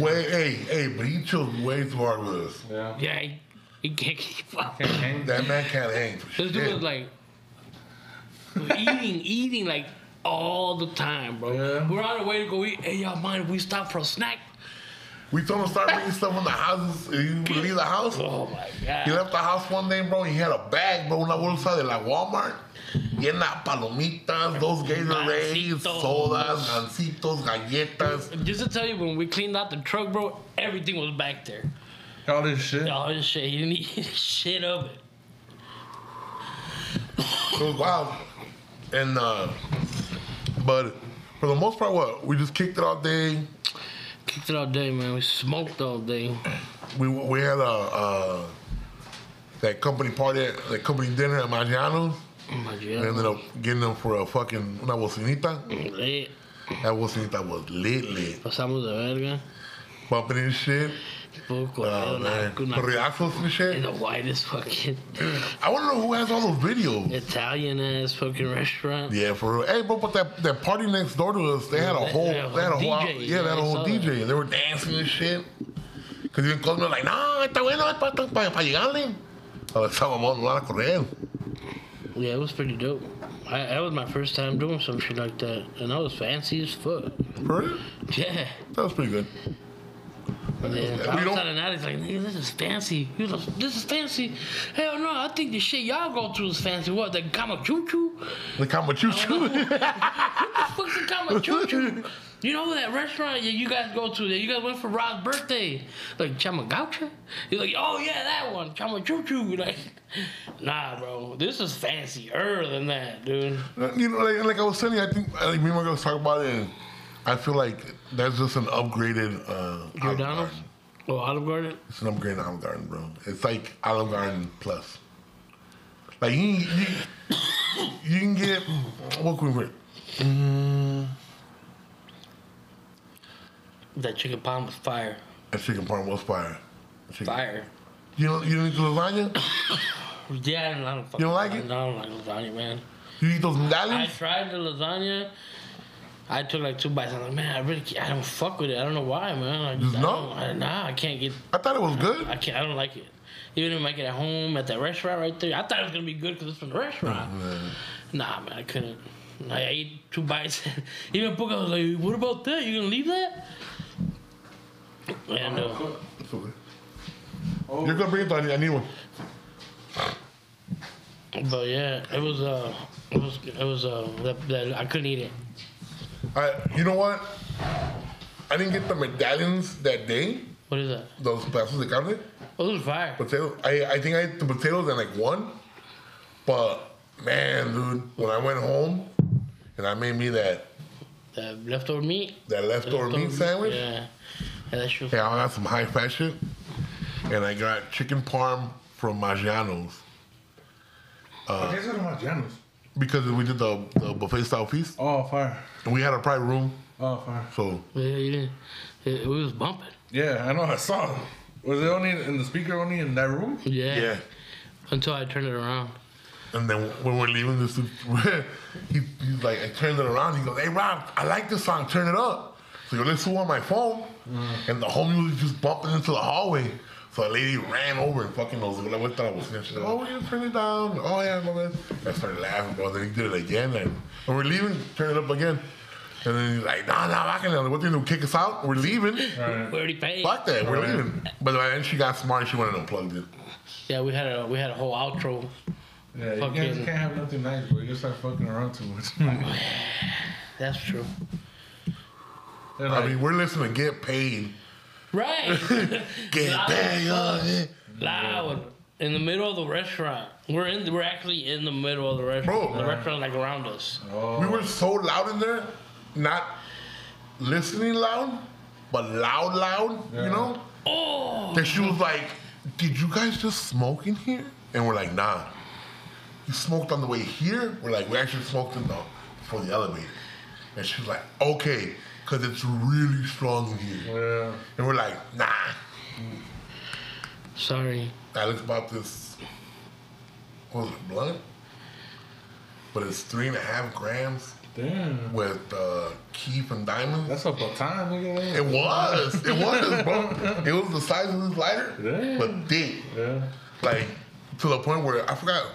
But he chilled way too hard with us. Yeah, he can't keep up. That man can't hang. This dude was like eating like all the time, bro. Yeah. We're on our way to go eat. Hey, y'all mind if we stop for a snack? We told him to start making stuff in the houses. He would leave the house. Oh, my God. He left the house one day, bro. He had a bag, bro. Like Walmart. Llena palomitas, those Gatorades, sodas, gancitos, galletas. Just to tell you, when we cleaned out the truck, bro, everything was back there. All this shit. He didn't eat shit of it. It was wild. And, but for the most part, what? We just kicked it all day. Kicked it all day, man. We smoked all day. We had that company party, that company dinner at Maggiano's. Maggiano's. We ended up getting them for a fucking una bocinita. Lit. That bocinita was lit. Pasamos de verga. Bumping in shit. Riazos and shit. And the whitest fucking. I want to know who has all those videos. Italian ass fucking restaurant. Yeah, for real. Hey, bro, but that party next door to us, they had a whole DJ. They had a whole DJ. And they were dancing and shit. Because even called me like, no, está bueno, es para llegarle. Estábamos a correr. Yeah, it was pretty dope. That was my first time doing some shit like that. And I was fancy as fuck. For real? Yeah. That was pretty good. Yeah, I was out and out. He's like, nigga, this is fancy. He was like, this is fancy. Hell no, I think the shit y'all go through is fancy. What, the Kama Choo Choo? The Kama Choo Choo? What the fuck's the Kama Choo Choo? You know that restaurant you guys go to? That you guys went for Rob's birthday, like Chama Gaucha. He's like, oh yeah, that one, Chama Choo Choo. Like, nah, bro, this is fancier than that, dude. You know, like I was saying, I think me and my girls talk about it. And I feel like that's just an upgraded Olive Garden. Oh, Olive Garden? It's an upgraded Olive Garden, bro. It's like Olive Garden Plus. Like, you can get... What can we get? That chicken parm was fire. Fire. You don't eat the lasagna? Yeah, I don't like it. You don't like it? No, I don't like lasagna, man. You eat those medallions? I tried the lasagna. I took like 2 bites. I'm like, man, I don't fuck with it. I don't know why, man. I can't get. I thought it was good. I don't like it. Even if I make it at home at that restaurant right there, I thought it was gonna be good because it's from the restaurant. Oh, man. Nah, man, I couldn't. I ate 2 bites. Even Puka was like, "What about that? You gonna leave that?" Yeah, no. It's okay. Oh. You're gonna bring it, Donnie. I need one. But yeah, it was that I couldn't eat it. You know what? I didn't get the medallions that day. What is that? Those pedazos de carne. Those are fire. Potatoes. I think I ate the potatoes and like one. But man, dude, when I went home and I made me that leftover meat. That leftover meat sandwich. Yeah. Yeah, that's true. Yeah, I got some high fat shit. And I got chicken parm from Maggiano's. Okay, so Maggiano's. Because we did the buffet style feast. Oh, fire. And we had a private room. Oh, fire. So. Yeah, you did. It was bumping. Yeah, I know. I saw it. Was it only in the speaker, only in that room? Yeah. Yeah. Until I turned it around. And then when we're leaving this, he's like, I turned it around. He goes, hey, Rob, I like this song. Turn it up. So you listen to it on my phone. Mm. And the whole music just bumping into the hallway. So a lady ran over and fucking knows what I was snitching. Oh, you turn it down. Oh, yeah, my man. I started laughing, bro. Then he did it again. And we're leaving, turn it up again. And then he's like, nah, I can't. What they do, kick us out? We're leaving. Right. We're already paid. Fuck that, we're leaving. But then she got smart and she went and unplugged it. Yeah, we had a whole outro. Yeah, you guys can't have nothing nice, bro. You just start fucking around too much. That's true. Like, I mean, we're listening to Get Paid. Right. Get paid on it. Loud. In the middle of the restaurant. We're actually in the middle of the restaurant. Bro. The restaurant like around us. Oh. We were so loud in there. Not listening loud, but loud, yeah. You know? Oh! That she was like, did you guys just smoke in here? And we're like, nah. You smoked on the way here? We're like, we actually smoked in before the elevator. And she was like, okay, because it's really strong in here. Yeah. And we're like, nah. Sorry. Alex bought this, what was it, blunt? But it's 3.5 grams. Damn. With Keith and Diamond. That's up a time, nigga. It was, bro. It was the size of this lighter, yeah. But thick. Yeah. Like, to the point where I forgot,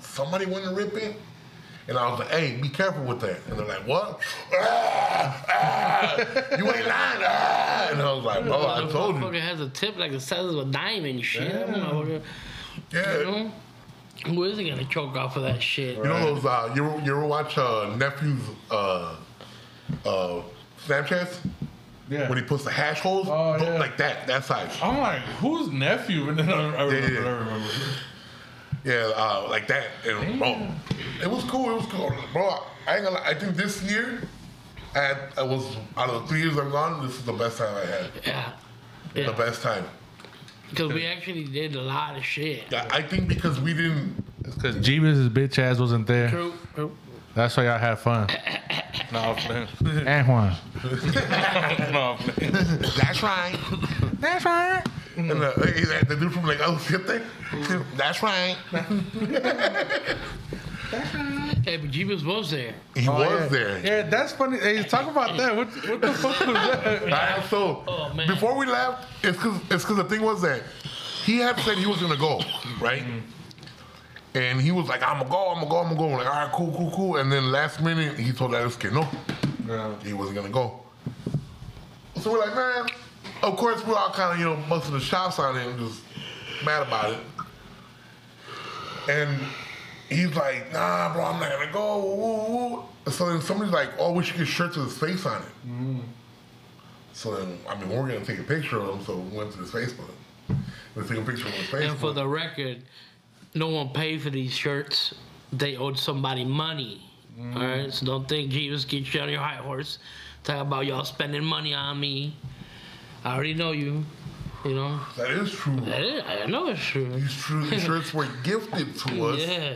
somebody went to rip it. And I was like, hey, be careful with that. And they're like, what? You ain't lying. And I was like, bro, I told you. That motherfucker has a tip like the size of a diamond shit. Yeah. You know? Who isn't gonna choke off of that shit? You know those you ever watch Nephew's Snapchats? Yeah. When he puts the hash holes, yeah. Like that size. I'm like, who's Nephew? And then I remember. Yeah, like that. And bro, it was cool. Bro, I ain't gonna lie, I think this year I was out of the 3 years I've gone, this is the best time I had. Yeah. The best time. Because we actually did a lot of shit. Yeah, I think because we didn't. It's because Jeebus' bitch ass wasn't there. True. That's why y'all had fun. No, I'm playing. And Juan. No, I'm playing. That's right. And the dude from like El Siete. That's right. Hey, but Jeebus was there. He was there. Yeah, that's funny. Hey, talk about that. What the fuck was that? Right, so, before we left, it's because the thing was that he had said he was going to go, right? Mm-hmm. And he was like, I'm going to go. We're like, all right, cool. And then last minute, he told Alex kid no. Yeah. He wasn't going to go. So we're like, man, of course, we're all kind of, busting the shots on him, just mad about it. And he's like, nah, bro, I'm not gonna go. Woo. So then somebody's like, oh, we should get shirts with his face on it. Mm-hmm. So then, we're gonna take a picture of him, so we went to his Facebook. We took a picture of his Facebook. And for the record, no one paid for these shirts. They owed somebody money. Mm-hmm. All right, so don't think Jesus gets you on your high horse. Talk about y'all spending money on me. I already know you. You know? That is true. I know it's true. These shirts were gifted to us. Yeah.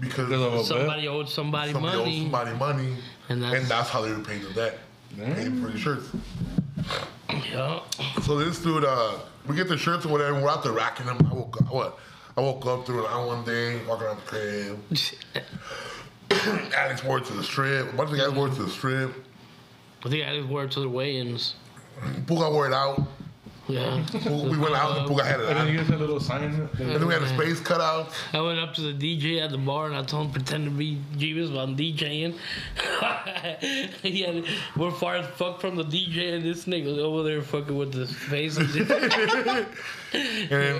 Because somebody owed somebody money. And that's how they were paid for that. Mm. Paid for the shirts. Yeah. So this dude, we get the shirts or whatever, and we're out there rocking them. I woke up through an hour one day, walking around the crib. Alex wore it to the strip. A bunch of guys wore it to the strip. I think Alex wore it to the weigh-ins. Puka wore it out. Yeah. We went out and Puka had it. And then you guys had little signs. And then we had a space cutout. I went up to the DJ at the bar and I told him pretend to be Jeebus while I'm DJing. We're far as fuck from the DJ and this nigga over there fucking with the face. And then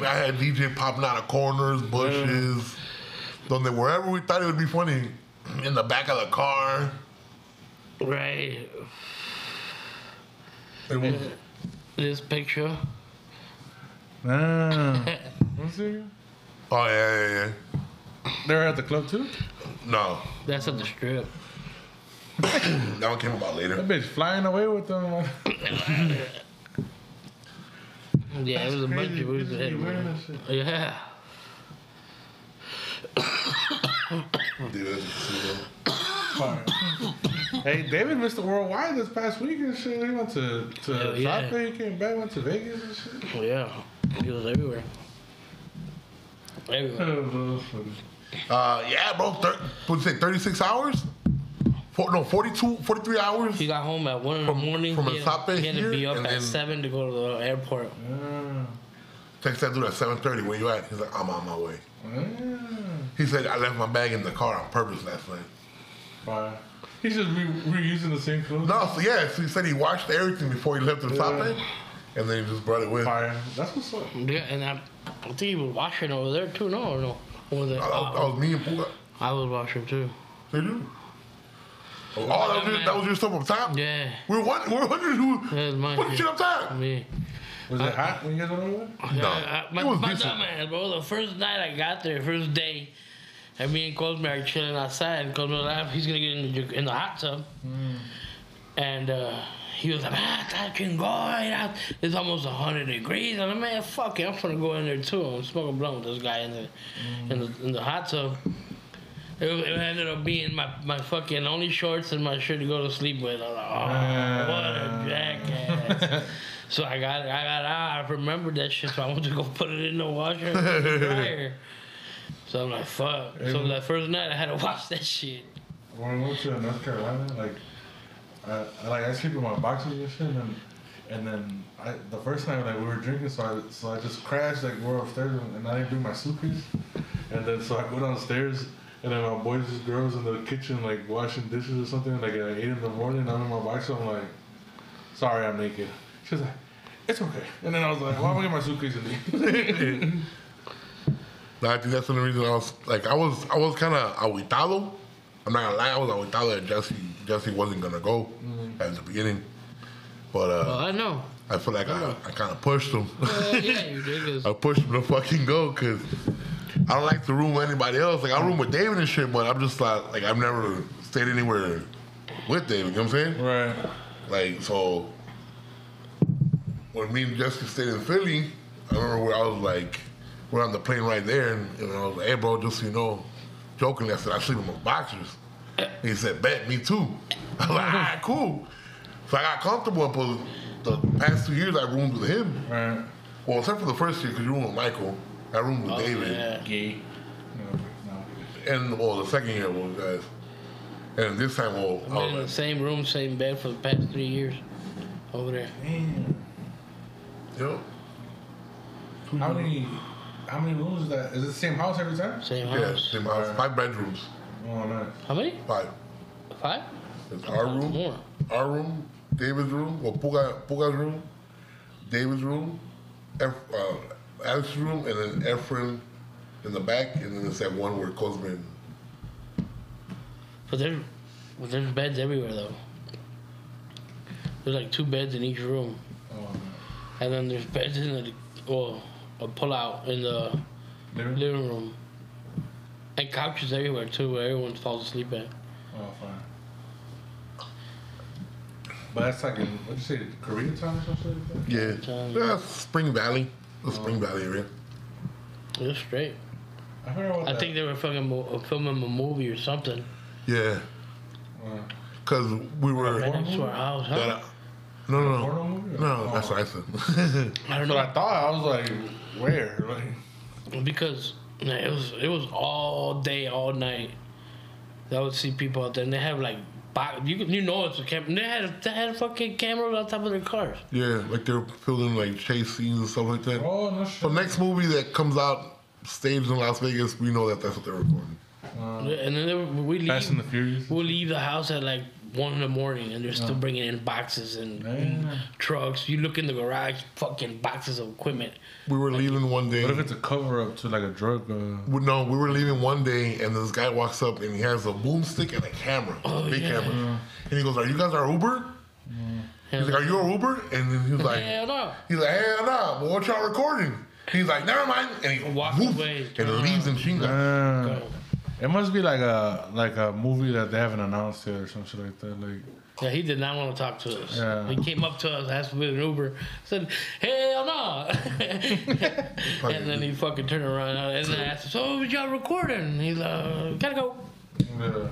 I had DJ popping out of corners, bushes, wherever we thought it would be funny. In the back of the car. Right. It was. This picture Ah. One second. Oh, yeah. They're at the club, too? No. That's at the strip. That one came about later. That bitch flying away with them. Yeah, that's it was a bunch of booze everywhere. Yeah. Dude, hey, David missed the worldwide this past week and shit. He went to South Bay, came back, went to Vegas and shit. Well, yeah, he was everywhere. Everywhere. Yeah, bro. What'd you say? 36 hours? 42, 43 hours. He got home at 1 in the morning. From El Sape here. He had to be up at 7 to go to the airport. Yeah. Text that dude at 7:30. Where you at? He's like, I'm on my way. Yeah. He said, I left my bag in the car on purpose last night. Fine. He's just reusing the same clothes? No, so yeah. So he said he washed everything before he left El Sape. And then he just brought it with. Fine. That's what's up. Yeah, and I think he was washing over there too. No, or no? Or was it, I was me and Puka. I was washing too. They do? Oh, that was your stuff up top? Yeah. We're wondering who put shit up top. Me. Was it hot when you guys went over there? No. My dumbass, bro. The first night I got there, first day, and me and Cosme are chilling outside, and Cosme was like, he's going to get in the hot tub. Mm. And he was like, I can go right out. It's almost 100 degrees. And I'm like, man, fuck it. I'm going to go in there, too. I'm smoking blunt with this guy in the hot tub. It ended up being my fucking only shorts and my shirt to go to sleep with. I was like, what a jackass. So I got out. I remembered that shit, so I went to go put it in the washer and put it in the dryer. So I'm like, fuck. So that first night, I had to wash that shit. When I went to North Carolina, I sleep in my boxers and shit, and then the first night, we were drinking, so I just crashed, we're upstairs, and I didn't do my suitcase. And then, so I go downstairs, and then my boys and girls in the kitchen, washing dishes or something, at 8 in the morning, I'm in my box, I'm like, sorry, I'm naked. She was like, it's okay. And then I was like, why am I getting my suitcase in there? No, I think that's the reason I was kind of aguitado. I'm not going to lie, I was aguitado that Jesse wasn't going to go at the beginning. But, well, I know. I feel like I kind of pushed him. Yeah, you did. I pushed him to fucking go, because I don't like to room with anybody else. I room with David and shit, but I'm just like I've never stayed anywhere with David, you know what I'm saying? Right. So when me and Jessica stayed in Philly, I remember where I was we're on the plane right there, and I was like, hey, bro, just so you know, jokingly, I said, I sleep in my boxers. And he said, bet, me too. I was like, all right, cool. So I got comfortable, but the past 2 years, I roomed with him. Right. Well, except for the first year, because you roomed with Michael. I roomed with David. Yeah. Gay. No. And the second year was guys. And this time I've been in the same room, same bed for the past 3 years over there. Damn. Yep. How many rooms is that? Is it the same house every time? Same house. Yeah, same house. 5 bedrooms. Oh nice. How many? 5. 5? It's our room. More. Our room, David's room, Puga's room, David's room, Alex's room, and then Efren in the back, and then it's that one where Cosman. But there's beds everywhere though. There's 2 beds in each room, and then there's beds in a pull-out in the living room, and couches everywhere too, where everyone falls asleep at. Oh, fine. But that's what'd you say, Koreatown or something? Yeah, Spring Valley. The Spring Valley area. It was straight. I heard about that. Think they were filming a movie or something. Yeah. Because we were. Right next to our house, huh? No, that's what I said. I don't know. But I thought, I was like, where? Because it was all day, all night. I would see people out there, and they have it's a camera. They had fucking cameras on top of their cars. Yeah, they're filming chase scenes and stuff like that. Oh, no shit. The next movie that comes out, staged in Las Vegas, we know that's what they're recording. And then we leave. Fast and the Furious. We'll leave the house at 1 in the morning, and they're still bringing in boxes and trucks. You look in the garage, fucking boxes of equipment. We were leaving one day. What if it's a cover up to a drug? No, we were leaving one day, and this guy walks up and he has a boomstick and a camera, camera, and he goes, "Are you guys our Uber?" Yeah. He's like, "Are you our Uber?" And then he was like, "Hell no." He's like, "Hell no." But what y'all recording? He's like, never mind, and he walks away and leaves and she's like, go. It must be like a movie that they haven't announced yet or some shit like that. Like, yeah, he did not want to talk to us. Yeah. He came up to us, asked for an Uber, said, "Hell no!" And then he fucking turned around and then asked us, "So was y'all recording?" And he's like, "Gotta go." Yeah.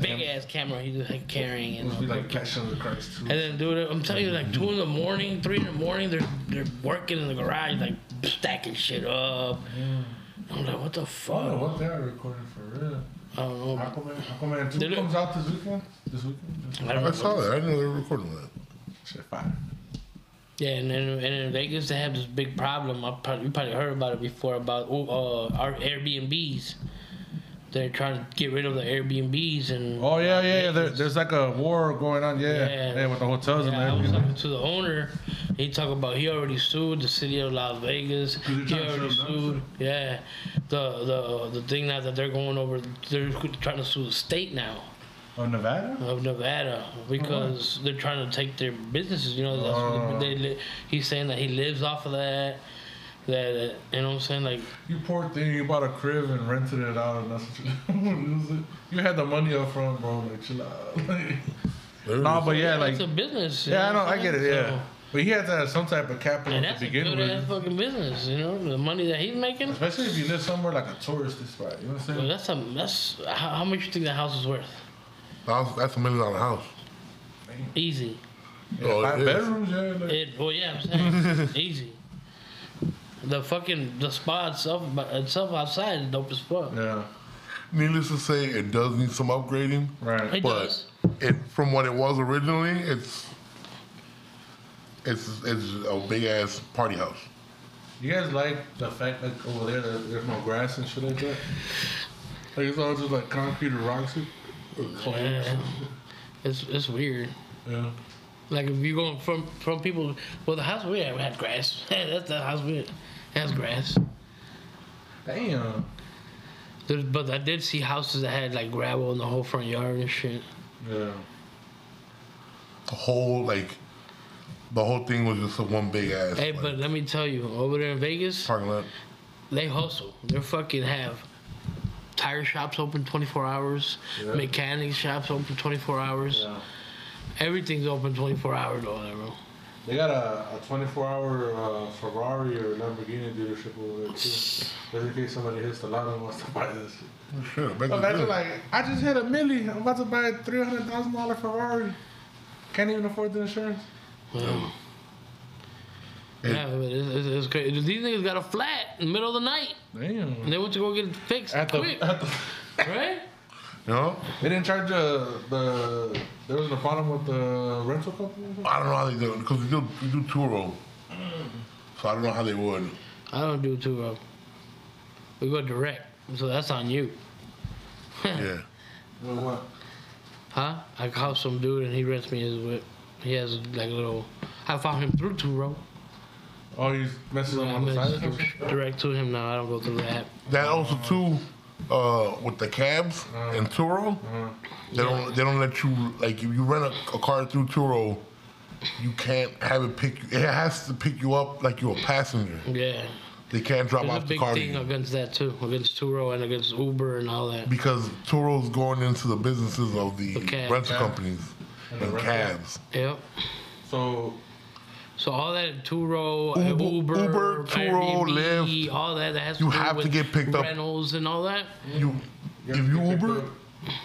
Big ass camera, he was like carrying. And must be like Passion of the Christ too. And then, dude, I'm telling you, like 2 in the morning, 3 in the morning, they're working in the garage, like stacking shit up. Yeah. I'm like, what the fuck? I don't know what they are recording for real. I don't know. Aquaman 2 comes out this weekend? I saw that. I didn't know they were recording that. Shit, fire. Yeah, and in Vegas, they have this big problem. You probably heard about it before, about our Airbnbs. They're trying to get rid of the Airbnbs and... Oh, yeah. There's like a war going on, yeah with the hotels and everything. I was talking to the owner. He talked about he already sued the city of Las Vegas. He already sued. Yeah. The thing now that they're going over, they're trying to sue the state now. Of Nevada? Of Nevada. Because they're trying to take their businesses. You know, that's what he's saying that he lives off of that. That, you know what I'm saying? Like, you poor thing, you bought a crib and rented it out, and that's what you had the money up front, bro. Like, chill out. But it's a business. Yeah, I get it. Yeah, so, but he had to have some type of capital to begin with. That's a good ass fucking business, you know, the money that he's making. Especially if you live somewhere like a tourist spot, you know what I'm saying? Well, that's how much you think that house is worth? That's $1 million house. Damn. Easy. Yeah, oh, 5 bedrooms, yeah. Like. I'm saying easy. The spa itself outside is dope as fuck. Yeah. Needless to say, it does need some upgrading. Right. But from what it was originally, it's a big ass party house. You guys like the fact that over there there's no grass and shit like that? Like it's all just like concrete or rocks. Yeah. It's weird. Yeah. Like if you're going from people, well, the house we had grass. That's the house we had. It has grass. Damn. But I did see houses that had like gravel in the whole front yard and shit. Yeah. The whole thing was just one big ass. Hey, but let me tell you, over there in Vegas, parking lot, they hustle. They fucking have tire shops open 24 hours, mechanic shops open 24 hours. Yeah. Everything's open 24 hours over there, bro. They got a 24-hour Ferrari or Lamborghini dealership over there, too. Just in case somebody hits the lottery and wants to buy this shit. Sure, imagine, like, I just hit $1 million. I'm about to buy a $300,000 Ferrari. Can't even afford the insurance. Yeah. Yeah, but it's crazy. These niggas got a flat in the middle of the night. Damn. And they went to go get it fixed quick. Right? No, they didn't charge there was a problem with the rental company. I don't know how they do it because you do Turo, so I don't know how they would. I don't do Turo. We go direct, so that's on you. Yeah. Well, what? Huh? I called some dude and he rents me his whip. He has like a little. I found him through Turo. Oh, he's messing up on the side. Direct to him now. I don't go through the app. That also too. With the cabs and Turo, they don't let you, like, if you rent a car through Turo, you can't have it pick you. It has to pick you up like you're a passenger. Yeah, they can't drop off the car. There's a big thing against that too, against Turo and against Uber and all that. Because Turo's going into the businesses of the rental companies and cabs. Yep. So all that Turo, Uber, Turo, Lyft, all that has to do with get picked rentals up. And all that. If you Uber,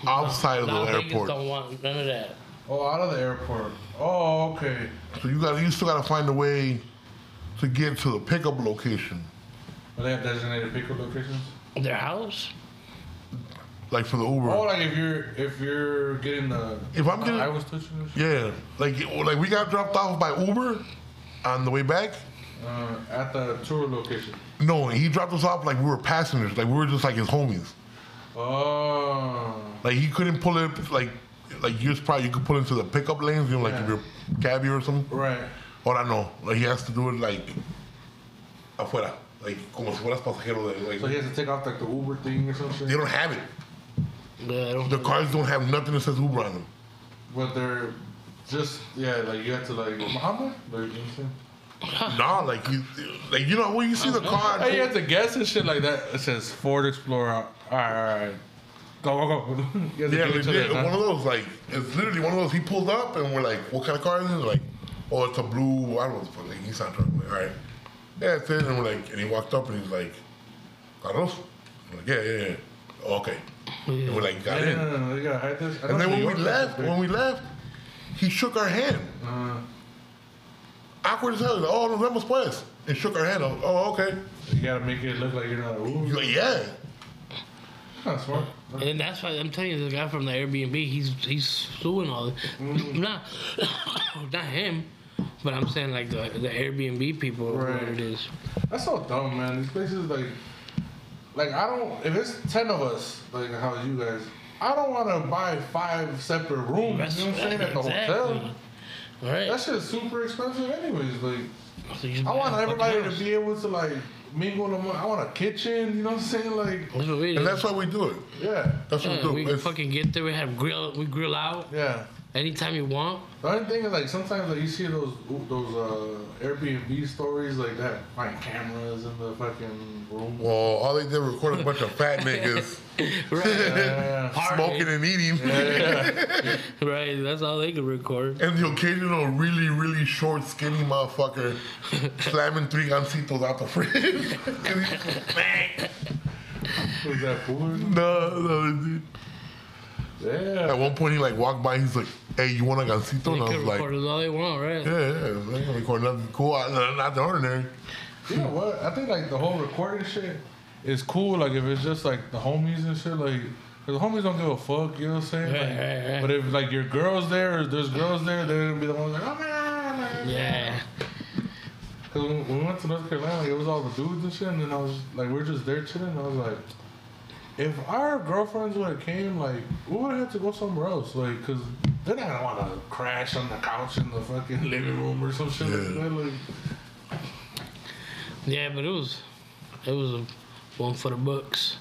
outside of the airport. Don't want none of that. Oh, out of the airport. Oh, okay. So you still gotta find a way to get to the pickup location. Well, they have designated pickup locations. Their house. Like for the Uber. Oh, like if you're getting the. If I'm getting. I was touching this. Yeah, like we got dropped off by Uber, on the way back. At the tour location. No, he dropped us off like we were passengers, like we were just like his homies. Oh. Like he couldn't pull it like you could pull into the pickup lanes, you know, like if you're cabbie or something. Right. Or I know, like he has to do it like, afuera, like como si fueras pasajero. Like, so he has to take off like the Uber thing or something. They don't have it. The cars don't have nothing that says Uber on them. But they're just, like you have to, like, Muhammad? Like, you know what I'm saying? Nah, like you know when you see the car. Hey, you have to guess and shit like that. It says Ford Explorer. All right. Go. Yeah, legit. One of those, like, it's literally one of those. He pulled up and we're like, what kind of car is it? Like, oh, it's a blue, I don't know what the fuck, like, Nissan truck. Like, all right. Yeah, it's it. And we're like, and he walked up and he was like, Carlos? I'm like, yeah. Oh, okay. And we're like, got in. No, you gotta hide this. And then when we left, he shook our hand. Awkward as hell. Like, oh, nos vemos pues. And shook our hand. Like, oh, okay. You gotta make it look like you're not a Uber. Like, yeah. That's smart. And that's why I'm telling you, the guy from the Airbnb, he's suing all this. Not him, but I'm saying like the Airbnb people, right. What it is. That's so dumb, man. These places like I don't. If it's 10 of us, like how you guys, I don't want to buy 5 separate rooms. That's, you know what I'm saying, at the hotel. Right. That shit's super expensive, anyways. Like, so I want everybody to be able to like. I want a kitchen, you know what I'm saying? Like, and that's why we do it. Yeah. That's what we do. We fucking get there, we grill out. Yeah. Anytime you want. The only thing is, like, sometimes like you see those Airbnb stories like that, like cameras in the fucking room. Well, all they did was record a bunch of fat niggas smoking and eating. Yeah. Right, that's all they could record. And the occasional really, really short, skinny motherfucker slamming 3 gancitos out the fridge. Was that food? No, dude. Yeah. At one point, he like walked by. He's like, "Hey, you want a gancito?" And I was like, "All they want, right?" Yeah. They can record nothing cool, not the ordinary. You know what? I think like the whole recording shit is cool. Like if it's just like the homies and shit, like 'cause the homies don't give a fuck. You know what I'm saying? Like, right. But if like your girl's there, or there's girls there, they're gonna be the ones like, "Oh man." Yeah. 'Cause when we went to North Carolina, like, it was all the dudes and shit, and then I was like, we were just there chilling. And I was like. If our girlfriends would have came, like, we would have to go somewhere else, like, because they're not gonna want to crash on the couch in the fucking living room or some shit like that. Like, yeah, but it was one for the books.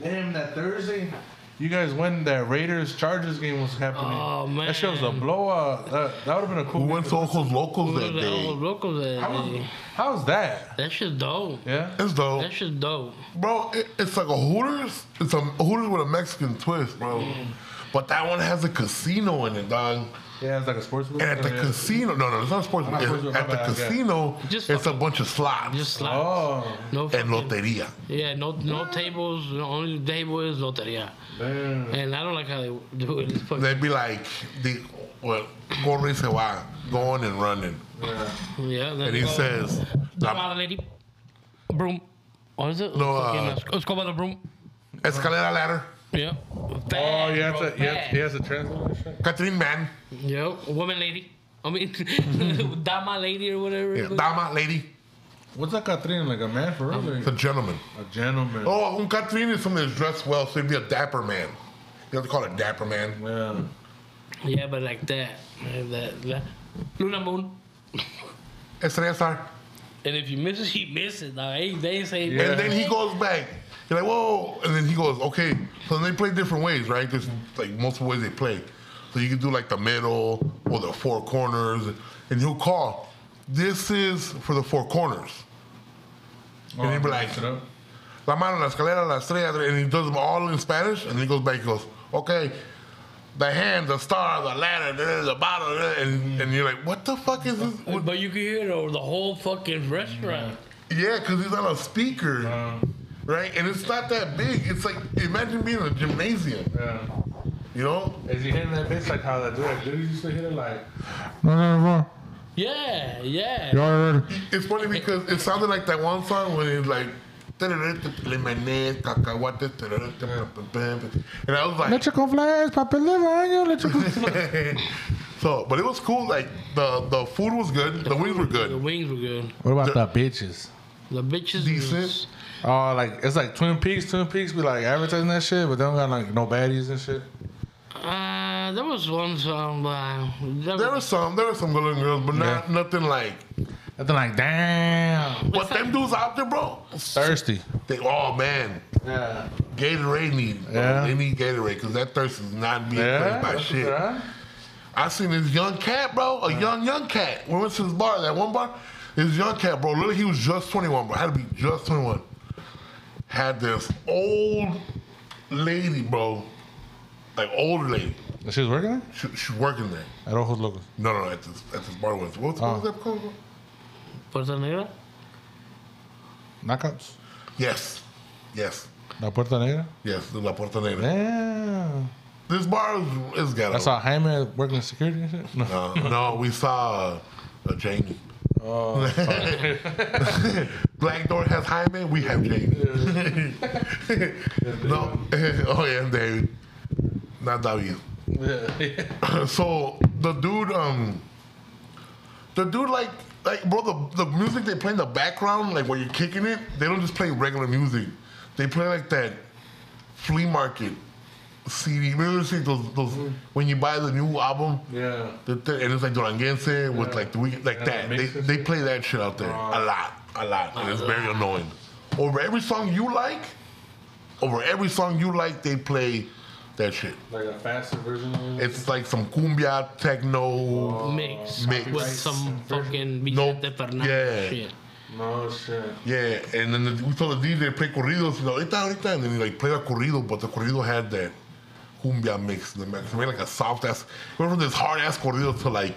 Damn, that Thursday, you guys went. That Raiders-Chargers game was happening. Oh man, that shit was a blowout. That would have been a cool. We went to Oakland Locals that day. How's that? That shit's dope. Yeah, it's dope. That shit's dope, bro. It's like a Hooters. It's a Hooters with a Mexican twist, bro. Mm. But that one has a casino in it, dog. Yeah, it's like a sports book. And at the casino, no, it's not a sports book. At the casino, it's a bunch of slots. Just slots. Oh. No and loteria. Yeah, no tables. The only table is loteria. Damn. And I don't like how they do it. They'd be like, corre se va, going and running. Yeah. And he says, broom. What is it? No, escoba de broom. Escalera ladder. Yeah. Bad, oh, yeah, bro, he has a translation. Catherine man. Yep. Woman lady. I mean, dama lady or whatever. Yeah, dama lady. What's a Catherine? Like a man for real? It's a gentleman. Oh, un Catherine is somebody that's dressed well, so he'd be a dapper man. You have to call it dapper man. Yeah. Yeah, but like that. Luna moon. Estrella star. And if you miss it, he misses. They say. Yeah. And then he goes back. You're like, whoa. And then he goes, okay. So they play different ways, right? There's like multiple ways they play. So you can do like the middle or the four corners. And he'll call, this is for the four corners. And he'll be like, la mano, la escalera, la estrella. And he does them all in Spanish. And then he goes back and goes, okay. The hand, the star, the ladder, the bottle. And you're like, what the fuck is this? But you can hear it over the whole fucking restaurant. Yeah, because he's on a speaker. Right? And it's not that big. It's like, imagine being a gymnasium. Yeah. You know? Is he hitting that bitch like how that dude used to hit it like... Yeah. It's funny because it sounded like that one song when it's like... And I was like... Let your go flies, Papa Liver, on you, let your go flies. So, but it was cool. Like, the food was good. The wings were good. What about the bitches? The bitches decent. Oh, like, it's like Twin Peaks. Twin Peaks be, like, advertising that shit, but they don't got, like, no baddies and shit. There was one song, there were some good looking girls, but nothing like, damn. But them dudes out there, bro. Thirsty. Man. Yeah. Gatorade need. They need Gatorade, because that thirst is not being played by shit. Right. I seen this young cat, bro. A young cat. We went to this bar, that one bar. This young cat, bro, literally he was just 21, bro. Had to be just 21. Had this old lady, bro. Like, older lady. She was working there? She was working there. At Ojos Locos? No, at this bar. What was that called? Puerta Negra? Knockouts? Yes. La Puerta Negra? Yes, La Puerta Negra. Yeah. This bar is got it. I saw Jaime working in security and shit? No, we saw Jamie. Oh, Black Door has Jaime, we have Jamie. No. Oh, yeah, David. Not W. Yeah. So the dude like bro, the music they play in the background, like when you're kicking it, they don't just play regular music. They play like that flea market CD. Remember those when you buy the new album? Yeah. And it's like Duranguense with like the weekend, like that. They play that shit out there a lot, and it's very annoying. Over every song you like, they play. That shit. Like a faster version of it? It's like some cumbia, techno... Mix. With some fucking Vicente Fernández shit. No shit. Yeah, and then we saw the DJ play corridos. Ahorita. And then he like played a corrido, but the corrido had that cumbia mix. They made like a soft-ass... Went from this hard-ass corrido to like...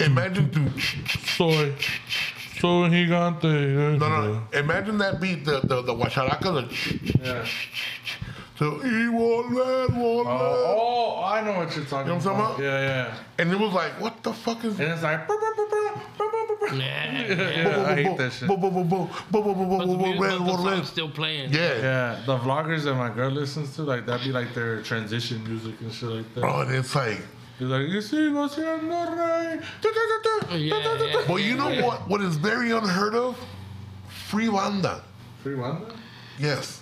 Imagine Soy gigante. No. Imagine that beat, the guacharaca, the... Yeah. Oh, I know what you're talking about. Yeah. And it was like, what the fuck is this? And it's like, I hate that shit. But the still playing. Yeah. The vloggers that my girl listens to, like, that'd be like their transition music and shit like that. Bro, and it's like, you're like, you see what's here, no rain. But you know what? What is very unheard of? Free banda. Free banda? Yes.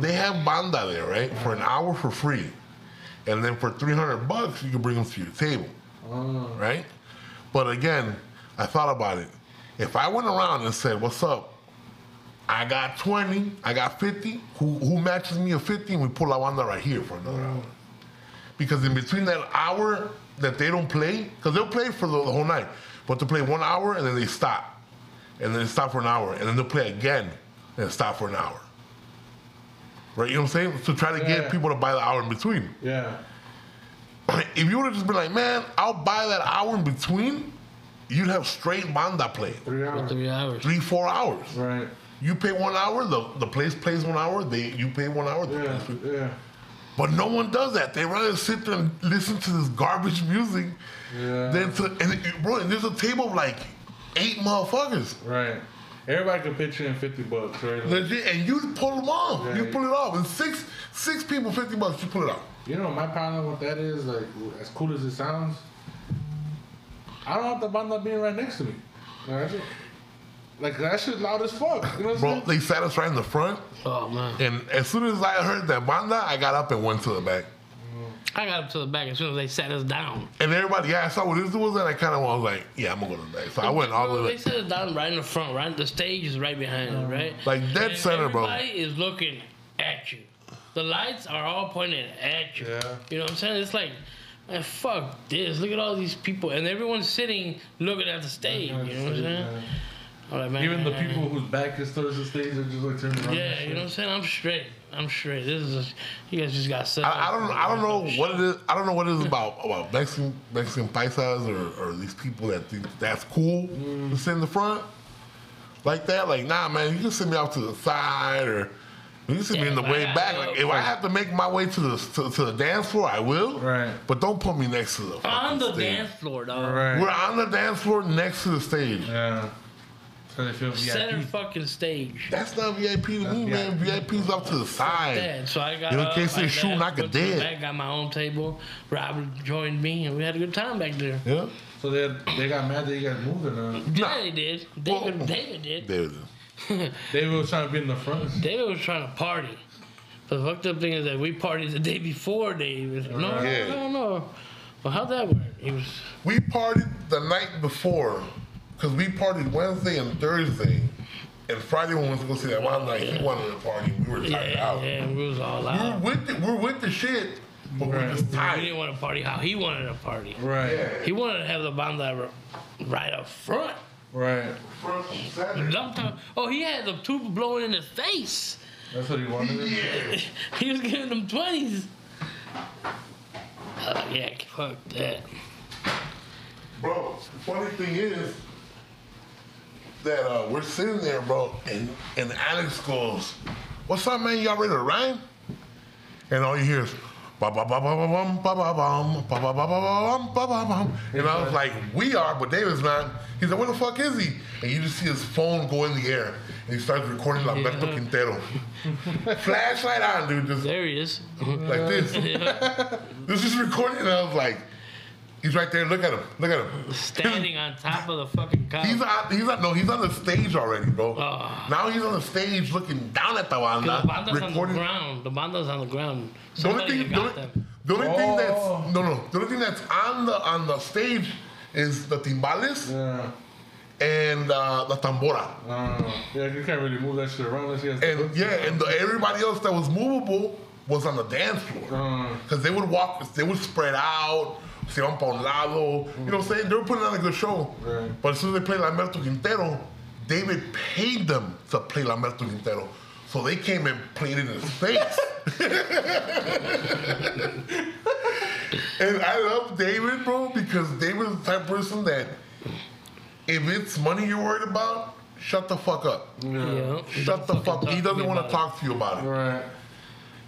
They have banda there, right? For an hour for free. And then for $300, you can bring them to your table. Right? But again, I thought about it. If I went around and said, what's up? I got 20, I got 50. Who matches me a 50? And we pull la banda right here for another hour. Because in between that hour that they don't play, because they'll play for the whole night, but they'll play 1 hour and then they stop. And then they stop for an hour. And then they'll play again and stop for an hour. Right, you know what I'm saying? So try to get people to buy the hour in between. Yeah. If you would have just been like, man, I'll buy that hour in between, you'd have straight banda play. 3 hours. 3 hours. 3-4 hours. Right. You pay 1 hour, the place plays 1 hour, you pay 1 hour. Yeah. But no one does that. They rather sit there and listen to this garbage music. Yeah. And there's a table of like 8 motherfuckers. Right. Everybody can pitch in $50, right? Legit, and you pull them off. Yeah, you pull it off. And six people, $50, you pull it off. You know, my problem with that is, like, as cool as it sounds, I don't have the banda being right next to me. Like, that shit loud as fuck. You know what I'm saying? Bro, they sat us right in the front. Oh, man. And as soon as I heard that banda, I got up and went to the back. I got up to the back as soon as they sat us down. And everybody, I saw what this was, and I kind of was like, I'm going to go to the back. So I went all the way. They sat us down right in the front, right? The stage is right behind us, right? Like dead center, bro. Everybody is looking at you. The lights are all pointed at you. Yeah. You know what I'm saying? It's like, man, fuck this. Look at all these people. And everyone's sitting looking at the stage. You know what I'm saying? I'm like, man, even the people whose back is towards the stage are just like turning around. Yeah, you know what I'm saying? I'm straight. This is you guys just got set. I don't know what it is. I don't know what it is about Mexican paisas or these people that think that's cool to sit in the front like that. Like, nah, man, you can send me out to the side or you can send me in the way back. Like, if I have to make my way to the dance floor, I will. Right. But don't put me next to the on the stage. Dance floor, dog. Right. We're on the dance floor next to the stage. Yeah. Center fucking stage. That's not VIP to me, man. VIP's up to the side. That. So I got in case they're shooting, I could dead. I got my own table. Robert joined me, and we had a good time back there. Yeah. So they got mad that you guys moved or not? Yeah, they did. David did. David was trying to be in the front. David was trying to party. The fucked up thing is that we partied the day before David. No. Well, how'd that work? We partied the night before. Because we partied Wednesday and Thursday, and Friday when we went to go see that one night, he wanted to party. We were tired out. Yeah, we was all out. We're with the shit, Right. He didn't want to party how he wanted to party. Right. Yeah. He wanted to have the banda right up front. Right. Front and center. Oh, he had the tuba blowing in his face. That's what he wanted. Yeah. He was giving them 20s. Yeah, fuck that. Bro, the funny thing is that we're sitting there, bro, and Alex goes, "What's up, man? Y'all ready to rhyme?" And all you hear is, "Ba ba ba ba ba bum ba ba bum ba ba ba ba bum ba ba bum." And I was like, "We are," but David's not. He's like, "Where the fuck is he?" And you just see his phone go in the air, and he starts recording Lamberto Quintero. Flashlight on, dude. Just there he is, like this. This is recording, and I was like. He's right there. Look at him. Look at him. Standing on top of the fucking couch. He's on the stage already, bro. Now he's on the stage looking down at the banda. The banda's on the ground. The banda's on the ground. The only thing that's on the stage is the timbales and the tambora. Yeah, you can't really move that shit around. Everybody else that was movable was on the dance floor because they would walk. They would spread out. Se van pa un lado. You know what I'm saying? They were putting on a good show. Right. But as soon as they played Lamberto Quintero, David paid them to play Lamberto Quintero. So they came and played it in his face. And I love David, bro, because David's the type of person that if it's money you're worried about, shut the fuck up. Yeah. Shut the fuck up. He doesn't want to talk to you about it. Right.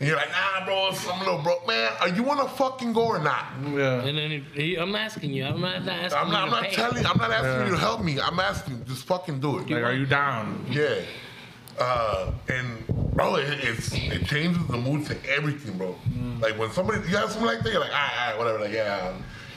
And you're like, "Nah, bro, I'm a little broke, man. Are you want to fucking go or not?" Yeah. And then I'm asking you. I'm not asking you to help me. I'm asking you, just fucking do it. Like, are you down? Yeah. And bro, it changes the mood to everything, bro. Like when you have something like that, you're like, all right, whatever. Like, yeah.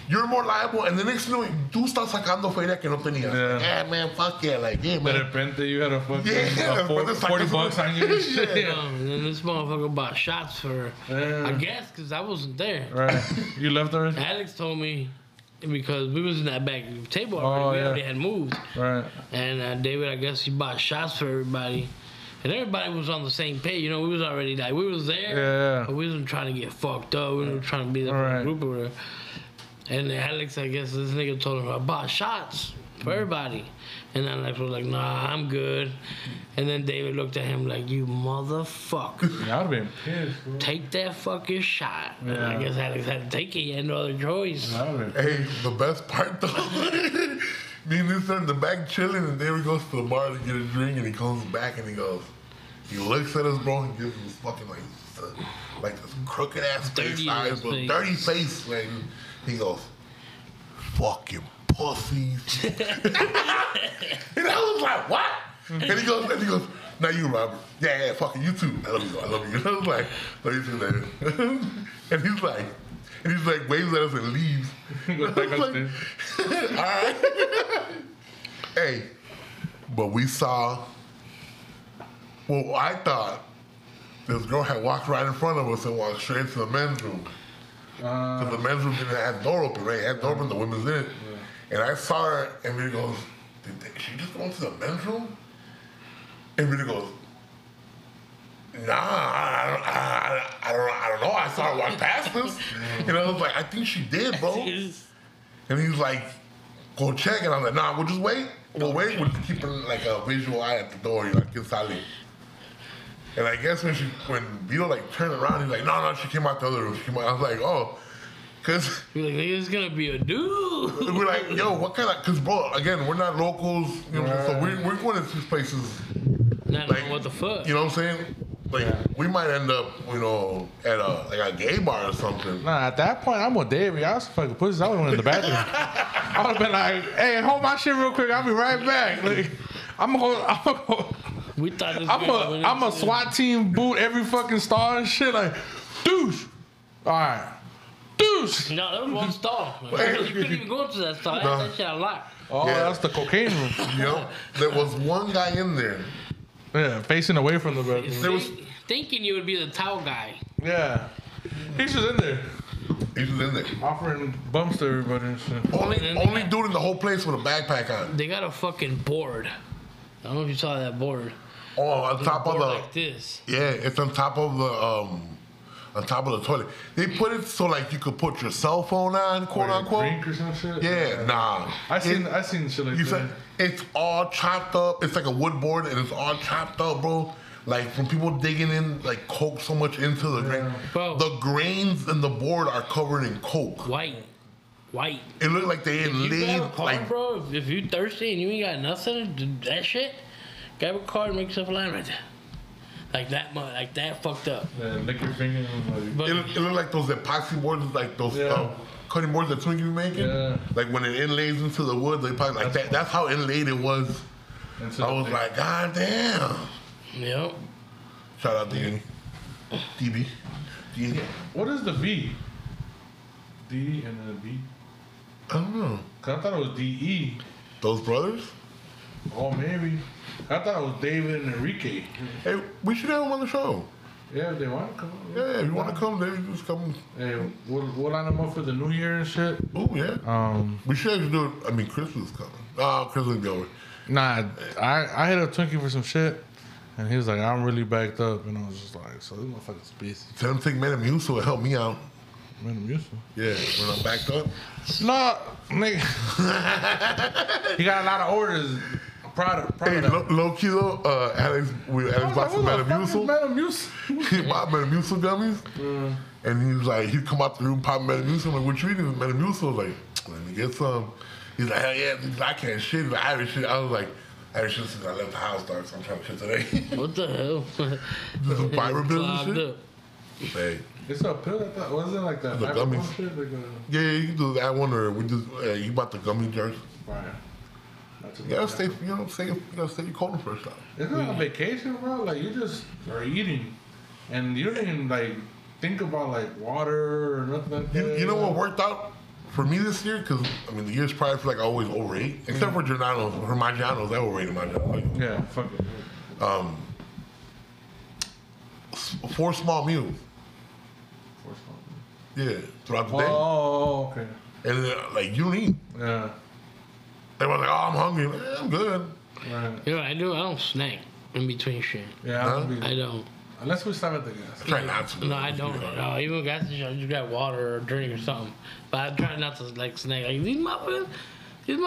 You're more liable, and the next thing you know, tú estás sacando feria que no tenías. Yeah, like, man, fuck yeah, like, yeah, man. De repente, you had a fucking $40 on you. Yeah. And then this motherfucker bought shots for, I guess, because I wasn't there. Right. You left already? Alex told me, because we was in that back table already, already had moved. Right. And David, I guess, he bought shots for everybody. And everybody was on the same page. You know, we was already, like, we was there. Yeah. But we wasn't trying to get fucked up. We wasn't trying to be that group or whatever. And Alex, I guess this nigga told him, "I bought shots for everybody." And then Alex was like, "Nah, I'm good." And then David looked at him like, "You motherfucker." I'd have been pissed, bro. Take that fucking shot. Yeah. And I guess Alex had to take it. He had no other choice. Hey, the best part though, me and this are in the back chilling, and David goes to the bar to get a drink, and he comes back and he goes, he looks at us, bro, and gives him this fucking like this crooked ass face eyes, but dirty face, like. He goes, "Fucking pussies." And I was like, "What?" And he goes, "Now you, Robert." "Yeah, fucking you too." I love you. And I was like, "Love you too, later." And he's like, waves at us and leaves. And I was like, all right. Hey, but we saw, well, I thought this girl had walked right in front of us and walked straight to the men's room. Because the men's room didn't have door open, right? It had door open, the women's didn't. Yeah. And I saw her, and Rita goes, "Did she just go to the men's room?" And Rita goes, "Nah, I don't know. I saw her walk past us." And I was like, "I think she did, bro." And he was like, "Go check." And I was like, "Nah, we'll just wait. We'll just keep like a visual eye at the door. You're like, it's solid." And I guess when Vito like turned around, he's like, no, she came out the other room. She came out. I was like, oh, cause we're like, there's gonna be a dude. We're like, yo, what kind of? Cause bro, again, we're not locals, you know, so we're going to these places. Not like, what the fuck? You know what I'm saying? Like we might end up, you know, at a gay bar or something. Nah, at that point, I'm with David. I was fucking pussies. I would have went in the bathroom. I would have been like, hey, hold my shit real quick. I'll be right back. Like, I'm gonna go. We thought this I'm a SWAT team boot every fucking star and shit like, douche. All right, douche. No, that was one star. You couldn't even go to that star. That shit a lot. Oh, yeah. That's the cocaine room. Yep. There was one guy in there. Yeah, facing away from the bathroom. There was thinking you would be the towel guy. Yeah, he's just in there. He's in there offering bumps to everybody and shit. Only dude in the whole place with a backpack on. They got a fucking board. I don't know if you saw that board. Oh, on top of the like this. Yeah, it's on top of the on top of the toilet. They put it so like you could put your cell phone on, quote unquote. Drink or some shit? Yeah, nah. I seen shit like that. It's all chopped up. It's like a wood board and it's all chopped up, bro. Like from people digging in, like coke so much into the grain. Bro. The grains in the board are covered in coke. White. It looked like they had laid like. Bro, if you thirsty and you ain't got nothing to do that shit, grab a card and make yourself a line right there. Like that much, like that fucked up. Yeah, lick your finger and like. It looked like those epoxy boards, like those cutting boards that Twinkie be making. Yeah. Like when it inlays into the wood, they probably like that. That's how inlaid it was. I was like, God damn. Yep. Shout out to you. DB. DB. What is the V? D and the B? I don't know. Cause I thought it was DE. Those brothers? Oh, maybe. I thought it was David and Enrique. Hey, we should have them on the show. Yeah, if they want to come. Yeah, if you want to come, they just come. Hey, we'll line them up for the New Year and shit. Oh, yeah. We should actually do it. I mean, Chris is coming. Oh, Chris is going. Nah, I hit up Twinkie for some shit, and he was like, I'm really backed up. And I was just like, so this motherfucker's busy. Tell him to take Metamucil and help me out. Metamucil? Yeah, when I'm backed up? No, nigga. He got a lot of orders. Hey, low-key though, Alex bought some Metamucil. He bought Metamucil gummies, and he was like, he'd come out the room, pop Metamucil. I'm like, what you eating? Metamucil. I was like, let me get some. He's like, hell yeah, I can't shit. He's like, I haven't shit. I was like, I haven't shit since I left the house, dog, so I'm trying to shit today. What the hell? This is viral shit. Hey. It's a pill, I thought. Wasn't it like that? The gummies. Shit? Like yeah, you can do that one, or we just, you bought the gummy jars. Right. You gotta stay, you know, stay cold for a second. It's not a vacation, bro. Like you just are eating, and you don't even like think about like water or nothing. Like that. You know what worked out for me this year? Because I mean, the year's prior, like I always overate, except for Giordano's or Maggiano's. I overate Maggiano's. Yeah, fuck it. 4 small meals. 4 small meals. Yeah, throughout the day. Oh, okay. And then, like you don't eat. Yeah. Everyone's like, oh, I'm hungry. Man, I'm good. Right. You know, I don't snack in between shit. Yeah, I don't. Unless we stop at the gas. I try not to. No, I don't. No, even gas station, I just grab water or drink or something. But I try not to like snack. Like these motherfuckers.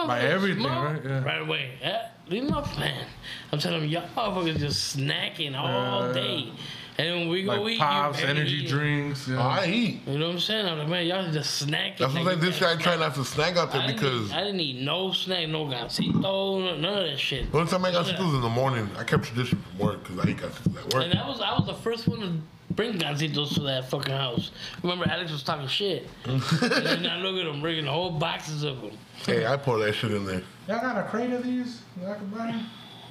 By everything, right? Yeah. Right away. Yeah, these motherfuckers. I'm telling them, y'all motherfuckers just snacking all day. Yeah. And when we go like eat, pops, energy drinks. Yeah. Oh, I eat. You know what I'm saying? I'm like, man, y'all just snacking. That's what I'm saying. This guy trying not to snack out there because I didn't eat no snack, no gansito, none of that shit. One time I got gancitos in the morning. I kept tradition from work because I ate gancitos at work. And I was the first one to bring gancitos to that fucking house. Remember, Alex was talking shit. And then I look at him bringing whole boxes of them. Hey, I pour that shit in there. Y'all got a crate of these? Y'all can buy them?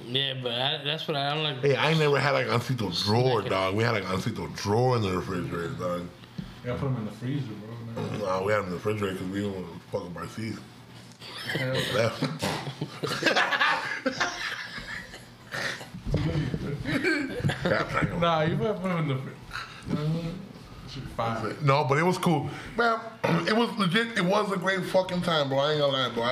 Yeah, but that's what I don't like. Hey, I ain't never had like gansito drawer, dog. We had like gansito drawer in the refrigerator, dog. Yeah, I put them in the freezer, bro. Nah, we had them in the refrigerator because we don't want to fuck up our season. Nah, you better put them in the fridge. No, but it was cool, man. It was legit. It was a great fucking time, bro. I ain't gonna lie, bro.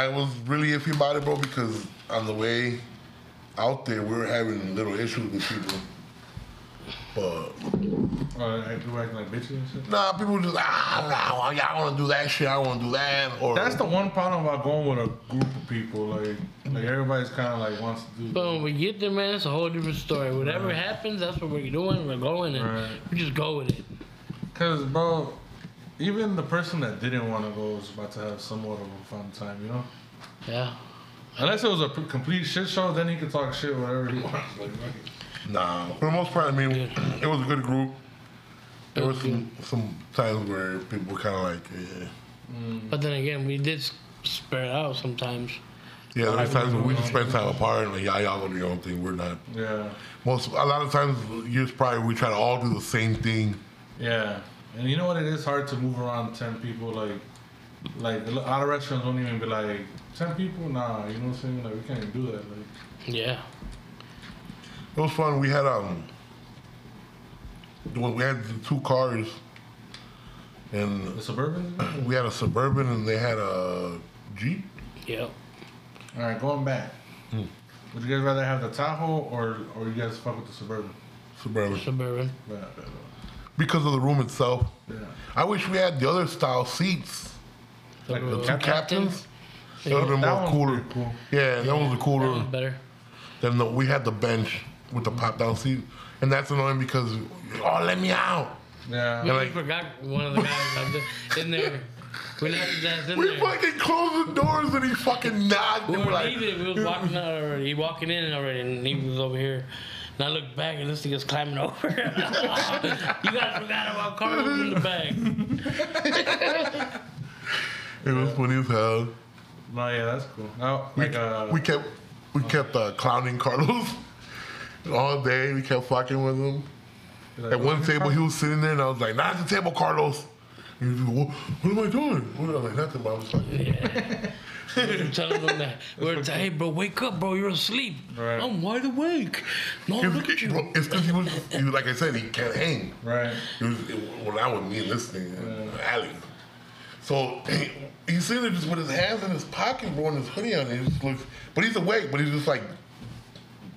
I was really iffy about it, bro, because on the way out there, we were having little issues with people. But people acting like bitches and shit? Nah, people just I want to do that shit. I want to do that. Or that's the one problem about going with a group of people. Like everybody's kind of like wants to do that. But when we get there, man, it's a whole different story. Whatever happens, that's what we're doing. We're going and we just go with it. Cause, bro, even the person that didn't want to go was about to have somewhat of a fun time, you know? Yeah. Unless it was a complete shit show, then he could talk shit whatever he wants. Like, nah, for the most part, I mean, it was a good group. There were some times where people were kind of like, yeah. But then again, we did spread out sometimes. Yeah, there were times when we just spent time apart and like, y'all gonna do your own thing. We're not. Yeah. A lot of times, years prior, we try to all do the same thing. Yeah. And you know what? It is hard to move around 10 people. Like a lot of restaurants don't even be like, 10 people? Nah, you know what I'm saying? Like, we can't even do that. Like. Yeah. It was fun. We had, the 2 cars. And the Suburban? We had a Suburban and they had a Jeep. Yeah. All right, going back. Would you guys rather have the Tahoe or you guys fuck with the Suburban? Suburban. Yeah. because of the room itself. Yeah. I wish we had the other style seats, like the two captains. That would have been more cooler. Cool. Yeah, that was the cooler. That was better. Then we had the bench with the pop down seat, and that's annoying because let me out. Yeah, we forgot one of the guys in there. We fucking closed the doors and he fucking knocked. We were walking out already. He walking in already, and he was over here. And I looked back and this thing was climbing over. You guys forgot about Carlos in the bag. It was funny as hell. No, yeah, that's cool. No, we kept clowning Carlos all day. We kept fucking with him. At one table, he was sitting there, and I was like, "Not at the table, Carlos." He was like, "What am I doing?" I was like, "Nothing." But I was like, "Yeah." We were telling him that. Hey, bro, wake up, bro. You're asleep. Right. I'm wide awake. No, look at you. Bro, it's because he was, like I said, he can't hang. Right. Well, that was me and this thing, Alex. So he's sitting there just with his hands in his pocket, bro, and his hoodie on. He just looks, but he's awake. But he's just like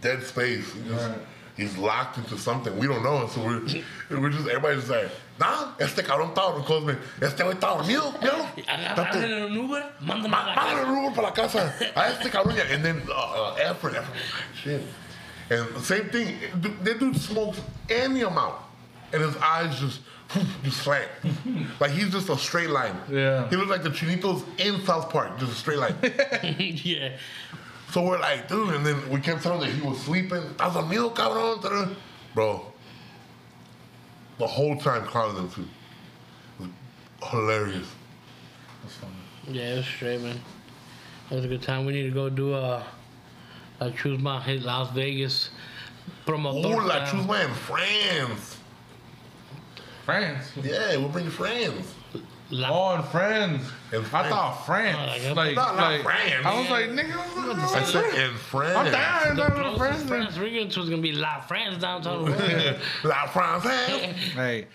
dead space. He's locked into something. We don't know. And so we're just, everybody's just like, nah, este cabrón está dormido. Este güey está dormido, ¿no? Mándale un Uber. Mándale un Uber para la casa. A este cabrón. And then Efren. Shit. And same thing. That dude smokes any amount. And his eyes just slant. Like he's just a straight line. Yeah. He looks like the Chinitos in South Park. Just a straight line. Yeah. So we're like, dude, and then we kept telling him that he was sleeping. I was like, miedo, cabrón. Bro, the whole time clowning him, too. It was hilarious. That's funny. Yeah, it was straight, man. That was a good time. We need to go do La Chusma hit Las Vegas. La Chusma in France. France? Yeah, we'll bring friends. In France. I thought France. Like France. I was like, nigga. I said in France. I'm dying down France. France. We're going to be La France downtown. La France. Hey,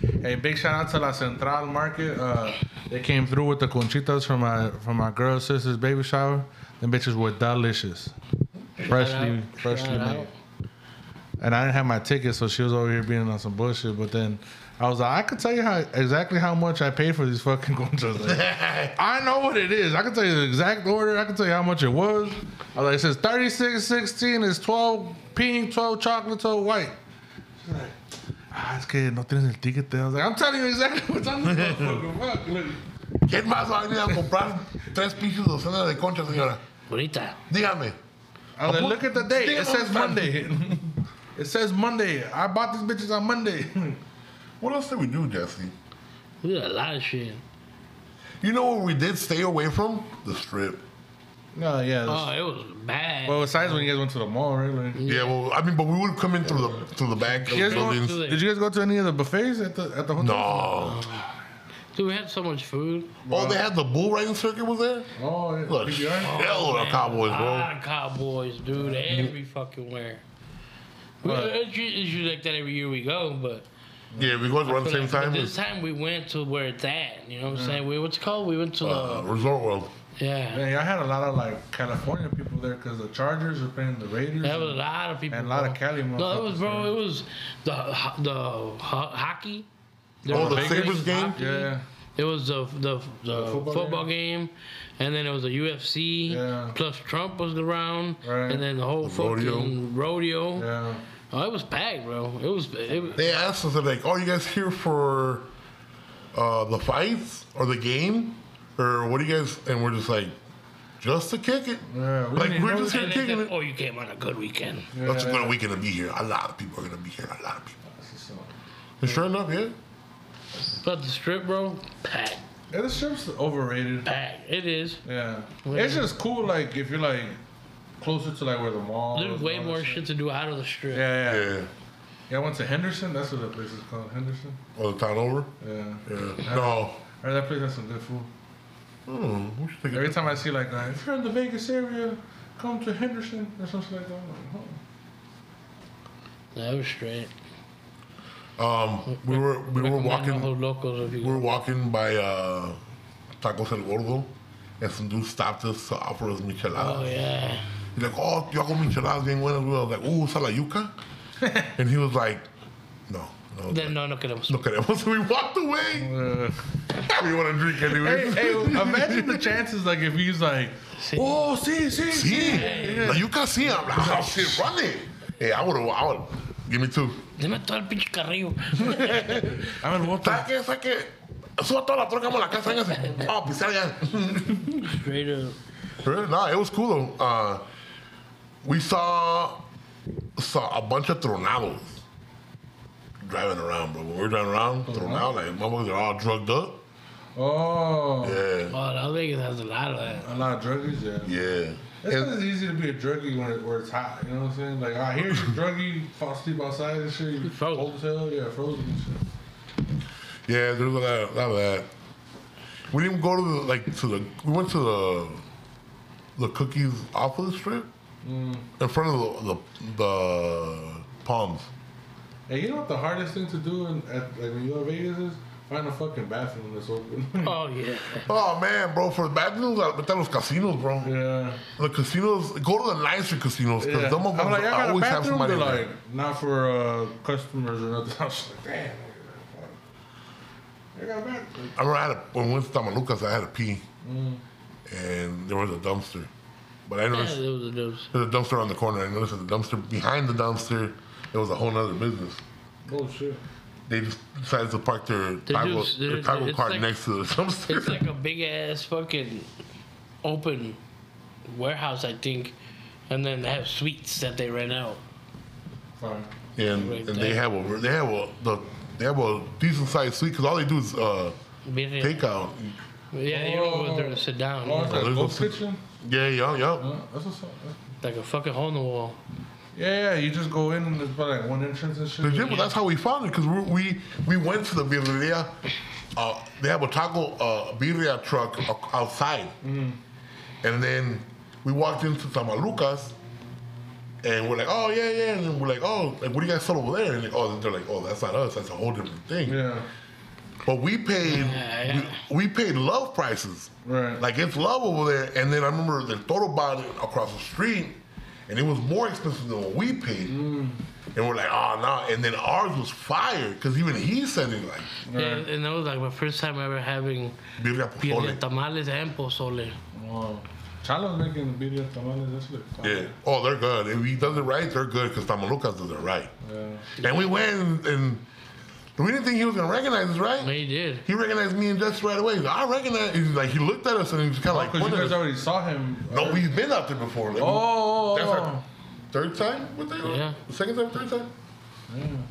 big shout out to La Central Market. They came through with the conchitas from my girl sister's baby shower. Them bitches were delicious, freshly made. And I didn't have my ticket, so she was over here being on some bullshit. But then I was like, I could tell you exactly how much I paid for these fucking conchas. Like, I know what it is. I can tell you the exact order. I can tell you how much it was. I was like, it says 36.16 is 12 pink, 12 chocolate, 12 white. She's like, es que no tienes el ticket. I was like, I'm telling you exactly what's on this motherfucker. Fuck, look. ¿Quién más va a venir a comprar 3 docenas de conchas, señora? Bonita. Dígame. I was like, look at the date. It says Monday. It says Monday. I bought these bitches on Monday. What else did we do, Jesse? We did a lot of shit. You know what we did stay away from? The strip. No, yeah. It was bad. Well, besides when you guys went to the mall, right? Like, yeah. Well, I mean, but we would come in through the back of the buildings. Did you guys go to any of the buffets at the hotel? No. Dude, we had so much food. Oh, they had the bull riding circuit was there? Oh, yeah. Look, hell of Cowboys, bro. A lot of Cowboys, dude. Every fucking where. It's usually like that every year we go, but. Yeah, we go around the same time. This time we went to where it's at. You know what I'm saying? What's it called? We went to Resort World. Yeah. Man, I had a lot of like California people there because the Chargers were playing the Raiders. There was a lot of people. And a lot of Cali. No, it was the hockey. The Sabres game. Hockey. Yeah. It was the football game, and then it was the UFC. Yeah. Plus Trump was around, right. And then the whole fucking rodeo. Yeah. Oh, it was packed, bro. It was. They asked us, they're like, "Oh, you guys here for the fights or the game, or what do you guys?" And we're just like, "Just to kick it." Yeah, we're just here kicking it. Oh, you came on a good weekend. Yeah. That's a good weekend to be here. A lot of people are gonna be here. A lot of people. And sure enough, yeah. But the strip, bro, packed. Yeah, the strip's overrated. Packed. It is. Yeah. It's just cool, like if you're like. Closer to like where the mall is. There's way more shit to do out of the strip. Yeah. Yeah, I went to Henderson. That's what that place is called, Henderson. Oh, the town over? Yeah. No. Right, that place has some good food. Every time I see like, if you're in the Vegas area, come to Henderson or something like that. I'm like, that was straight. We were walking. We were walking by Tacos El Gordo, and some dude stopped us to offer us Micheladas. Oh yeah. He's like, oh, y'all go Micheladas, bien buenas. I was like, ooh, ¿es la yuca? And he was like, no. no. Then, no, no queremos. No queremos. We walked away. We want to drink anyway. Hey, imagine the chances, like, if he's like, sí. Oh, sí, sí, sí. Yeah. Like, you can see him. Like, oh, shit, run it. Hey, I would. Give me two. Dime todo el pinche carrillo. A ver, what? Saque. Suba toda la troca, vamos a la casa. Oh, pisar ya. Straight up. Really? Nah, it was cool, though. We saw a bunch of tronados driving around, bro. When we were driving around, tronados, like, motherfuckers are all drugged up. Oh. Yeah. Oh, Las Vegas has a lot of that. A lot of druggies, yeah. Yeah. It's not as easy to be a druggie where it's hot, you know what I'm saying? Like, I hear you're druggie, fall asleep outside and shit. You cold as hell, yeah, frozen and shit. Yeah, there's a lot of that. We didn't go to the, we went to the Cookies off of the strip. Mm. In front of the palms. Hey, you know what the hardest thing to do when you go to Vegas is? Find a fucking bathroom that's open. Oh, yeah. Oh, man, bro. For the bathrooms, I bet that was casinos, bro. Yeah. The casinos, go to the nicer casinos. Because yeah. I'm like, I always have somebody in there. Not for customers or nothing. I was just like, damn. I got a bathroom. I remember when we went to Tamaluca's, I had to pee. Mm. And there was a dumpster. But I noticed there was a dumpster on the corner. I noticed the dumpster behind the dumpster. It was a whole nother business. Oh, shit. They just decided to park their cargo cart next to the dumpster. It's like a big-ass fucking open warehouse, I think. And then they have suites that they rent out. Fine. And they have a decent-sized suite because all they do is takeout. Yeah, you don't go there and sit down. Oh, it's like a kitchen? Yeah. That's what's up. Like a fucking hole in the wall. Yeah, you just go in and there's probably like one entrance and shit. Legit, but that's how we found it because we went to the birria. They have a taco birria truck outside. Mm. And then we walked into Tamaluca's and we're like, oh, yeah. And then we're like, oh, like, what do you guys sell over there? And they're like, oh, that's not us. That's a whole different thing. Yeah. But we paid we paid love prices. Right. Like, it's love over there. And then I remember the Toro bought it across the street. And it was more expensive than what we paid. Mm. And we're like, oh, no. Nah. And then ours was fire, because even he said it like. Yeah, and that was like my first time ever having birria tamales and pozole. Wow. Chalo's making birria tamales. That's like fire. Yeah. Oh, they're good. If he does it right, they're good, because Tamaluca's does it right. Yeah. And we went and we didn't think he was going to recognize us, right? He did. He recognized me and Jess right away. I recognized him. Like, he looked at us and he was kind of like, because you guys already saw him. No, we've been out there before. Like, that's our third time with them? Yeah. Second time, third time?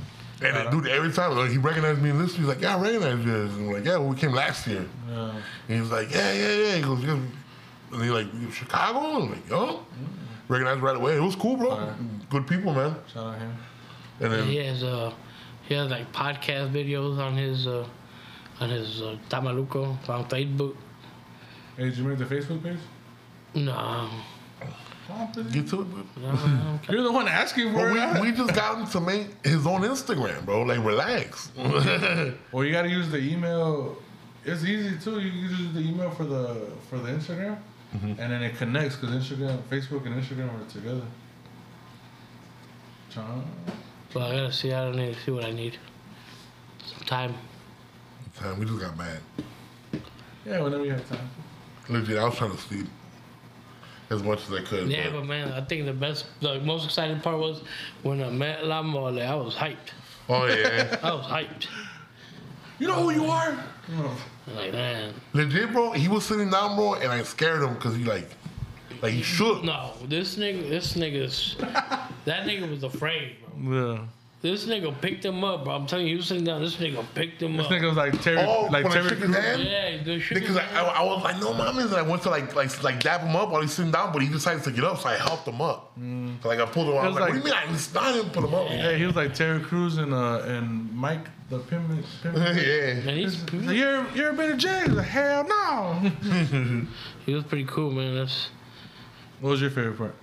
Yeah. And dude, every time, like, he recognized me in this, he's like, yeah, I recognize you. And I'm like, yeah, well, we came last year. Yeah. And he was like, yeah. He goes, yeah. And he's like, Chicago? I'm like, yo. Recognized right away. It was cool, bro. Right. Good people, man. Shout out him. And then, he has like podcast videos on his Tamaluco on Facebook. Hey, did you make the Facebook page? No. Get to it, bro. No, you're the one asking for it. We just got him to make his own Instagram, bro. Like, relax. Well, you gotta use the email. It's easy too. You can use the email for the Instagram, and then it connects because Instagram, Facebook, and Instagram are together. But I gotta see. I don't need to see what I need. Some time. We just got mad. Yeah, whenever you have time. Legit, I was trying to sleep as much as I could. Yeah, but man, I think the most exciting part was when I met La Mole. I was hyped. Oh yeah. I was hyped. You know who you are? Like, man. Legit, bro. He was sitting down, bro, and I scared him because he like he shook. No, this nigga's. That nigga was afraid, bro. Yeah. This nigga picked him up, bro. I'm telling you, he was sitting down. This nigga picked him up. This nigga was like Terry. Oh, like Terry. Yeah, because I was like, no, mommies. And I went to like dab him up while he's sitting down, but he decides to get up, so I helped him up. Mm. So, like, I pulled him out. I was like, what do you mean? I didn't pull him up. Yeah, he was like Terry Crews and Mike the Pimp. Yeah. You're a bit of Jay. He's like, hell no. He was pretty cool, man. What was your favorite part?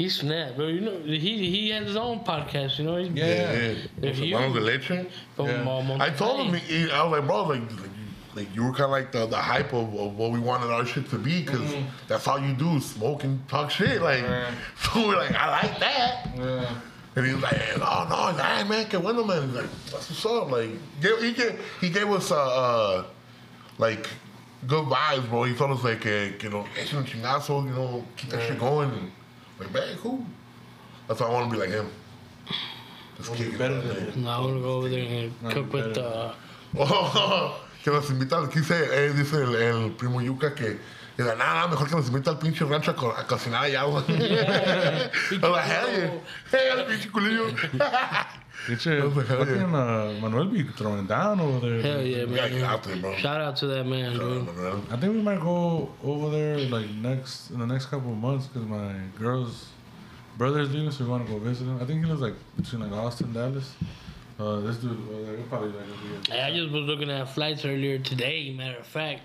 He snapped, bro. You know, he has his own podcast. You know, he's I told him, I was like, bro, like you were kind of like the hype of what we wanted our shit to be, because that's all you do, smoke and talk shit. Like, so we're like, I like that. Yeah. And he was like, oh no, it's Iron Man can win them. And he's like, that's what's up. Like, he gave us like good vibes, bro. He told us like, you know, keep that shit going. And, like, man, cool. That's why I want to be like him. Just kick it better than him. No, I want to go over there and cook with the. Que nos invita al quise, dice el primo Yuca que. He's like, nah, mejor que nos invita al pinche rancho a cocinar allá. I was like, hell yeah. Hell, pinche culillo. Fucking Manuel be throwing down over there. Hell yeah, man. Gotta get out there, bro. Shout out to that man, bro. I think we might go over there like in the next couple of months, because my girl's brother's doing, so we want to go visit him. I think he lives like between like Austin, Dallas. This dude probably like a year. I just was looking at flights earlier today, matter of fact,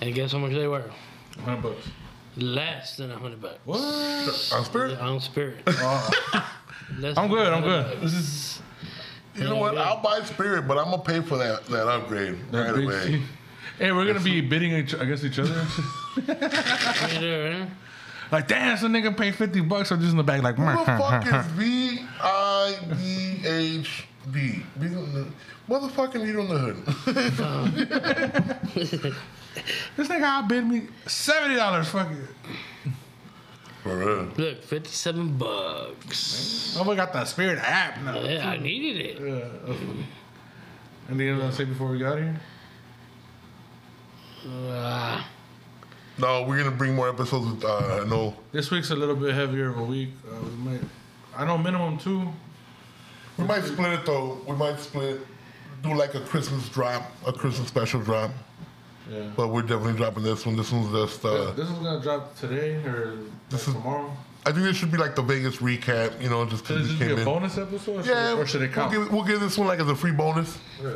and guess how much they were? $100. Less than $100. What? On Spirit? On Spirit. I'm good. This is, you know what? I'll buy Spirit, but I'm gonna pay for that upgrade right away. Hey, we're gonna be bidding against each other. Like, damn, some nigga paid $50. I'm just in the back like. Who the fuck is VIDHD? Motherfucking Needle in the Hood. This nigga outbid me $70. Fuck it. For real. Look, $57. Oh, I got that Spirit app now. Yeah, I needed it. Anything else you want to say before we got here? No, we're gonna bring more episodes with no. This week's a little bit heavier of a week. We might, I know, minimum 2. We might split it though. We might split, do like a Christmas drop, a Christmas special drop. Yeah. But we're definitely dropping this one. This one's just this one's gonna drop today or this is, tomorrow. I think this should be like the Vegas recap, you know, just because this came in. Should it be a bonus episode? Yeah, or should it count? We'll give this one like as a free bonus. Yeah.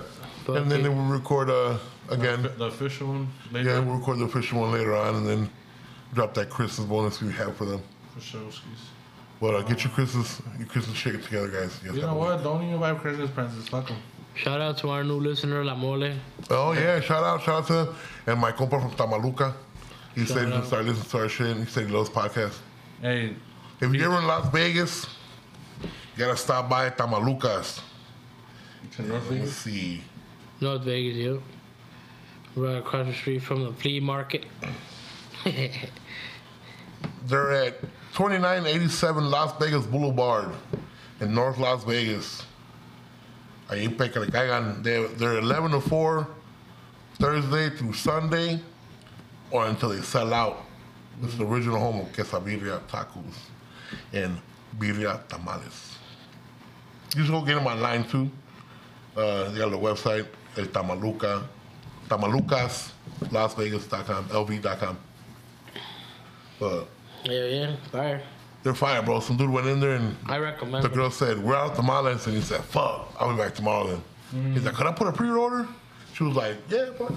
But and then we'll record again the official one later. Yeah, we'll record the official one later on, and then drop that Christmas bonus we have for them. For sure. But get your Christmas shit together, guys. You know what? Don't even buy Christmas presents. Fuck them. Shout out to our new listener, La Mole. Oh yeah, shout out to him. And my compa from Tamaluca. He said he started listening to our shit, and he said he loves podcasts. Hey, if you're ever in Las Vegas, you gotta stop by Tamaluca's. Let's see. North Vegas, yo. Right across the street from the flea market. They're at 2987 Las Vegas Boulevard in North Las Vegas. They're 11 to 4 Thursday through Sunday, or until they sell out. This is the original home of quesabirria tacos and birria tamales. You should go get them online too. They got a website, El Tamaluca, Tamalucas, LasVegas.com, LV.com. But yeah, fire. They're fire, bro. Some dude went in there and I recommend the girl said, "We're out of tamales," and he said, "Fuck, I'll be back tomorrow." Then he's like, "Could I put a pre-order?" She was like, "Yeah, fuck."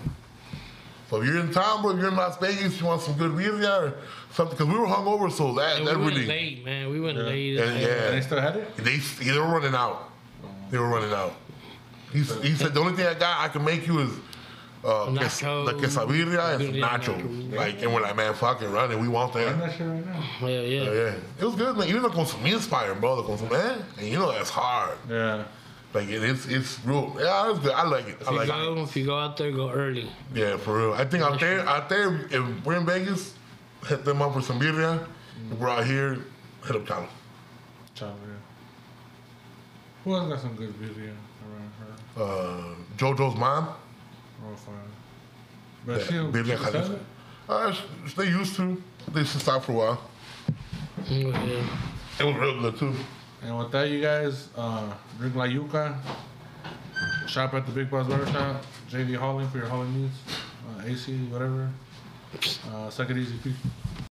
So if you're in town, bro, if you're in Las Vegas, you want some good birria or something, because we were hungover, so that really late, man. We went late. And they still had it. They were running out. They were running out. He said the only thing I can make you is the quesabirria and nacho. Like, and we're like, man, fuck it, run it. We want that. I'm not sure right now. Yeah. It was good, man. Even the consumir is fire, bro. The consumir, and you know that's hard. Yeah. Like it's real. Yeah, it's good. I like it. If you go out there, go early. Yeah, for real. I think out there, if we're in Vegas, hit them up for some birria. If we're out here, hit up Chama. Chama. Who else got some good birria? JoJo's mom. Oh, fine. But they used to. They used to stop for a while. It was real good too. And with that, you guys, drink La Yuca. Shop at the Big Boss Barber Shop. JV Hauling for your hauling needs. AC, whatever. Suck it easy, people.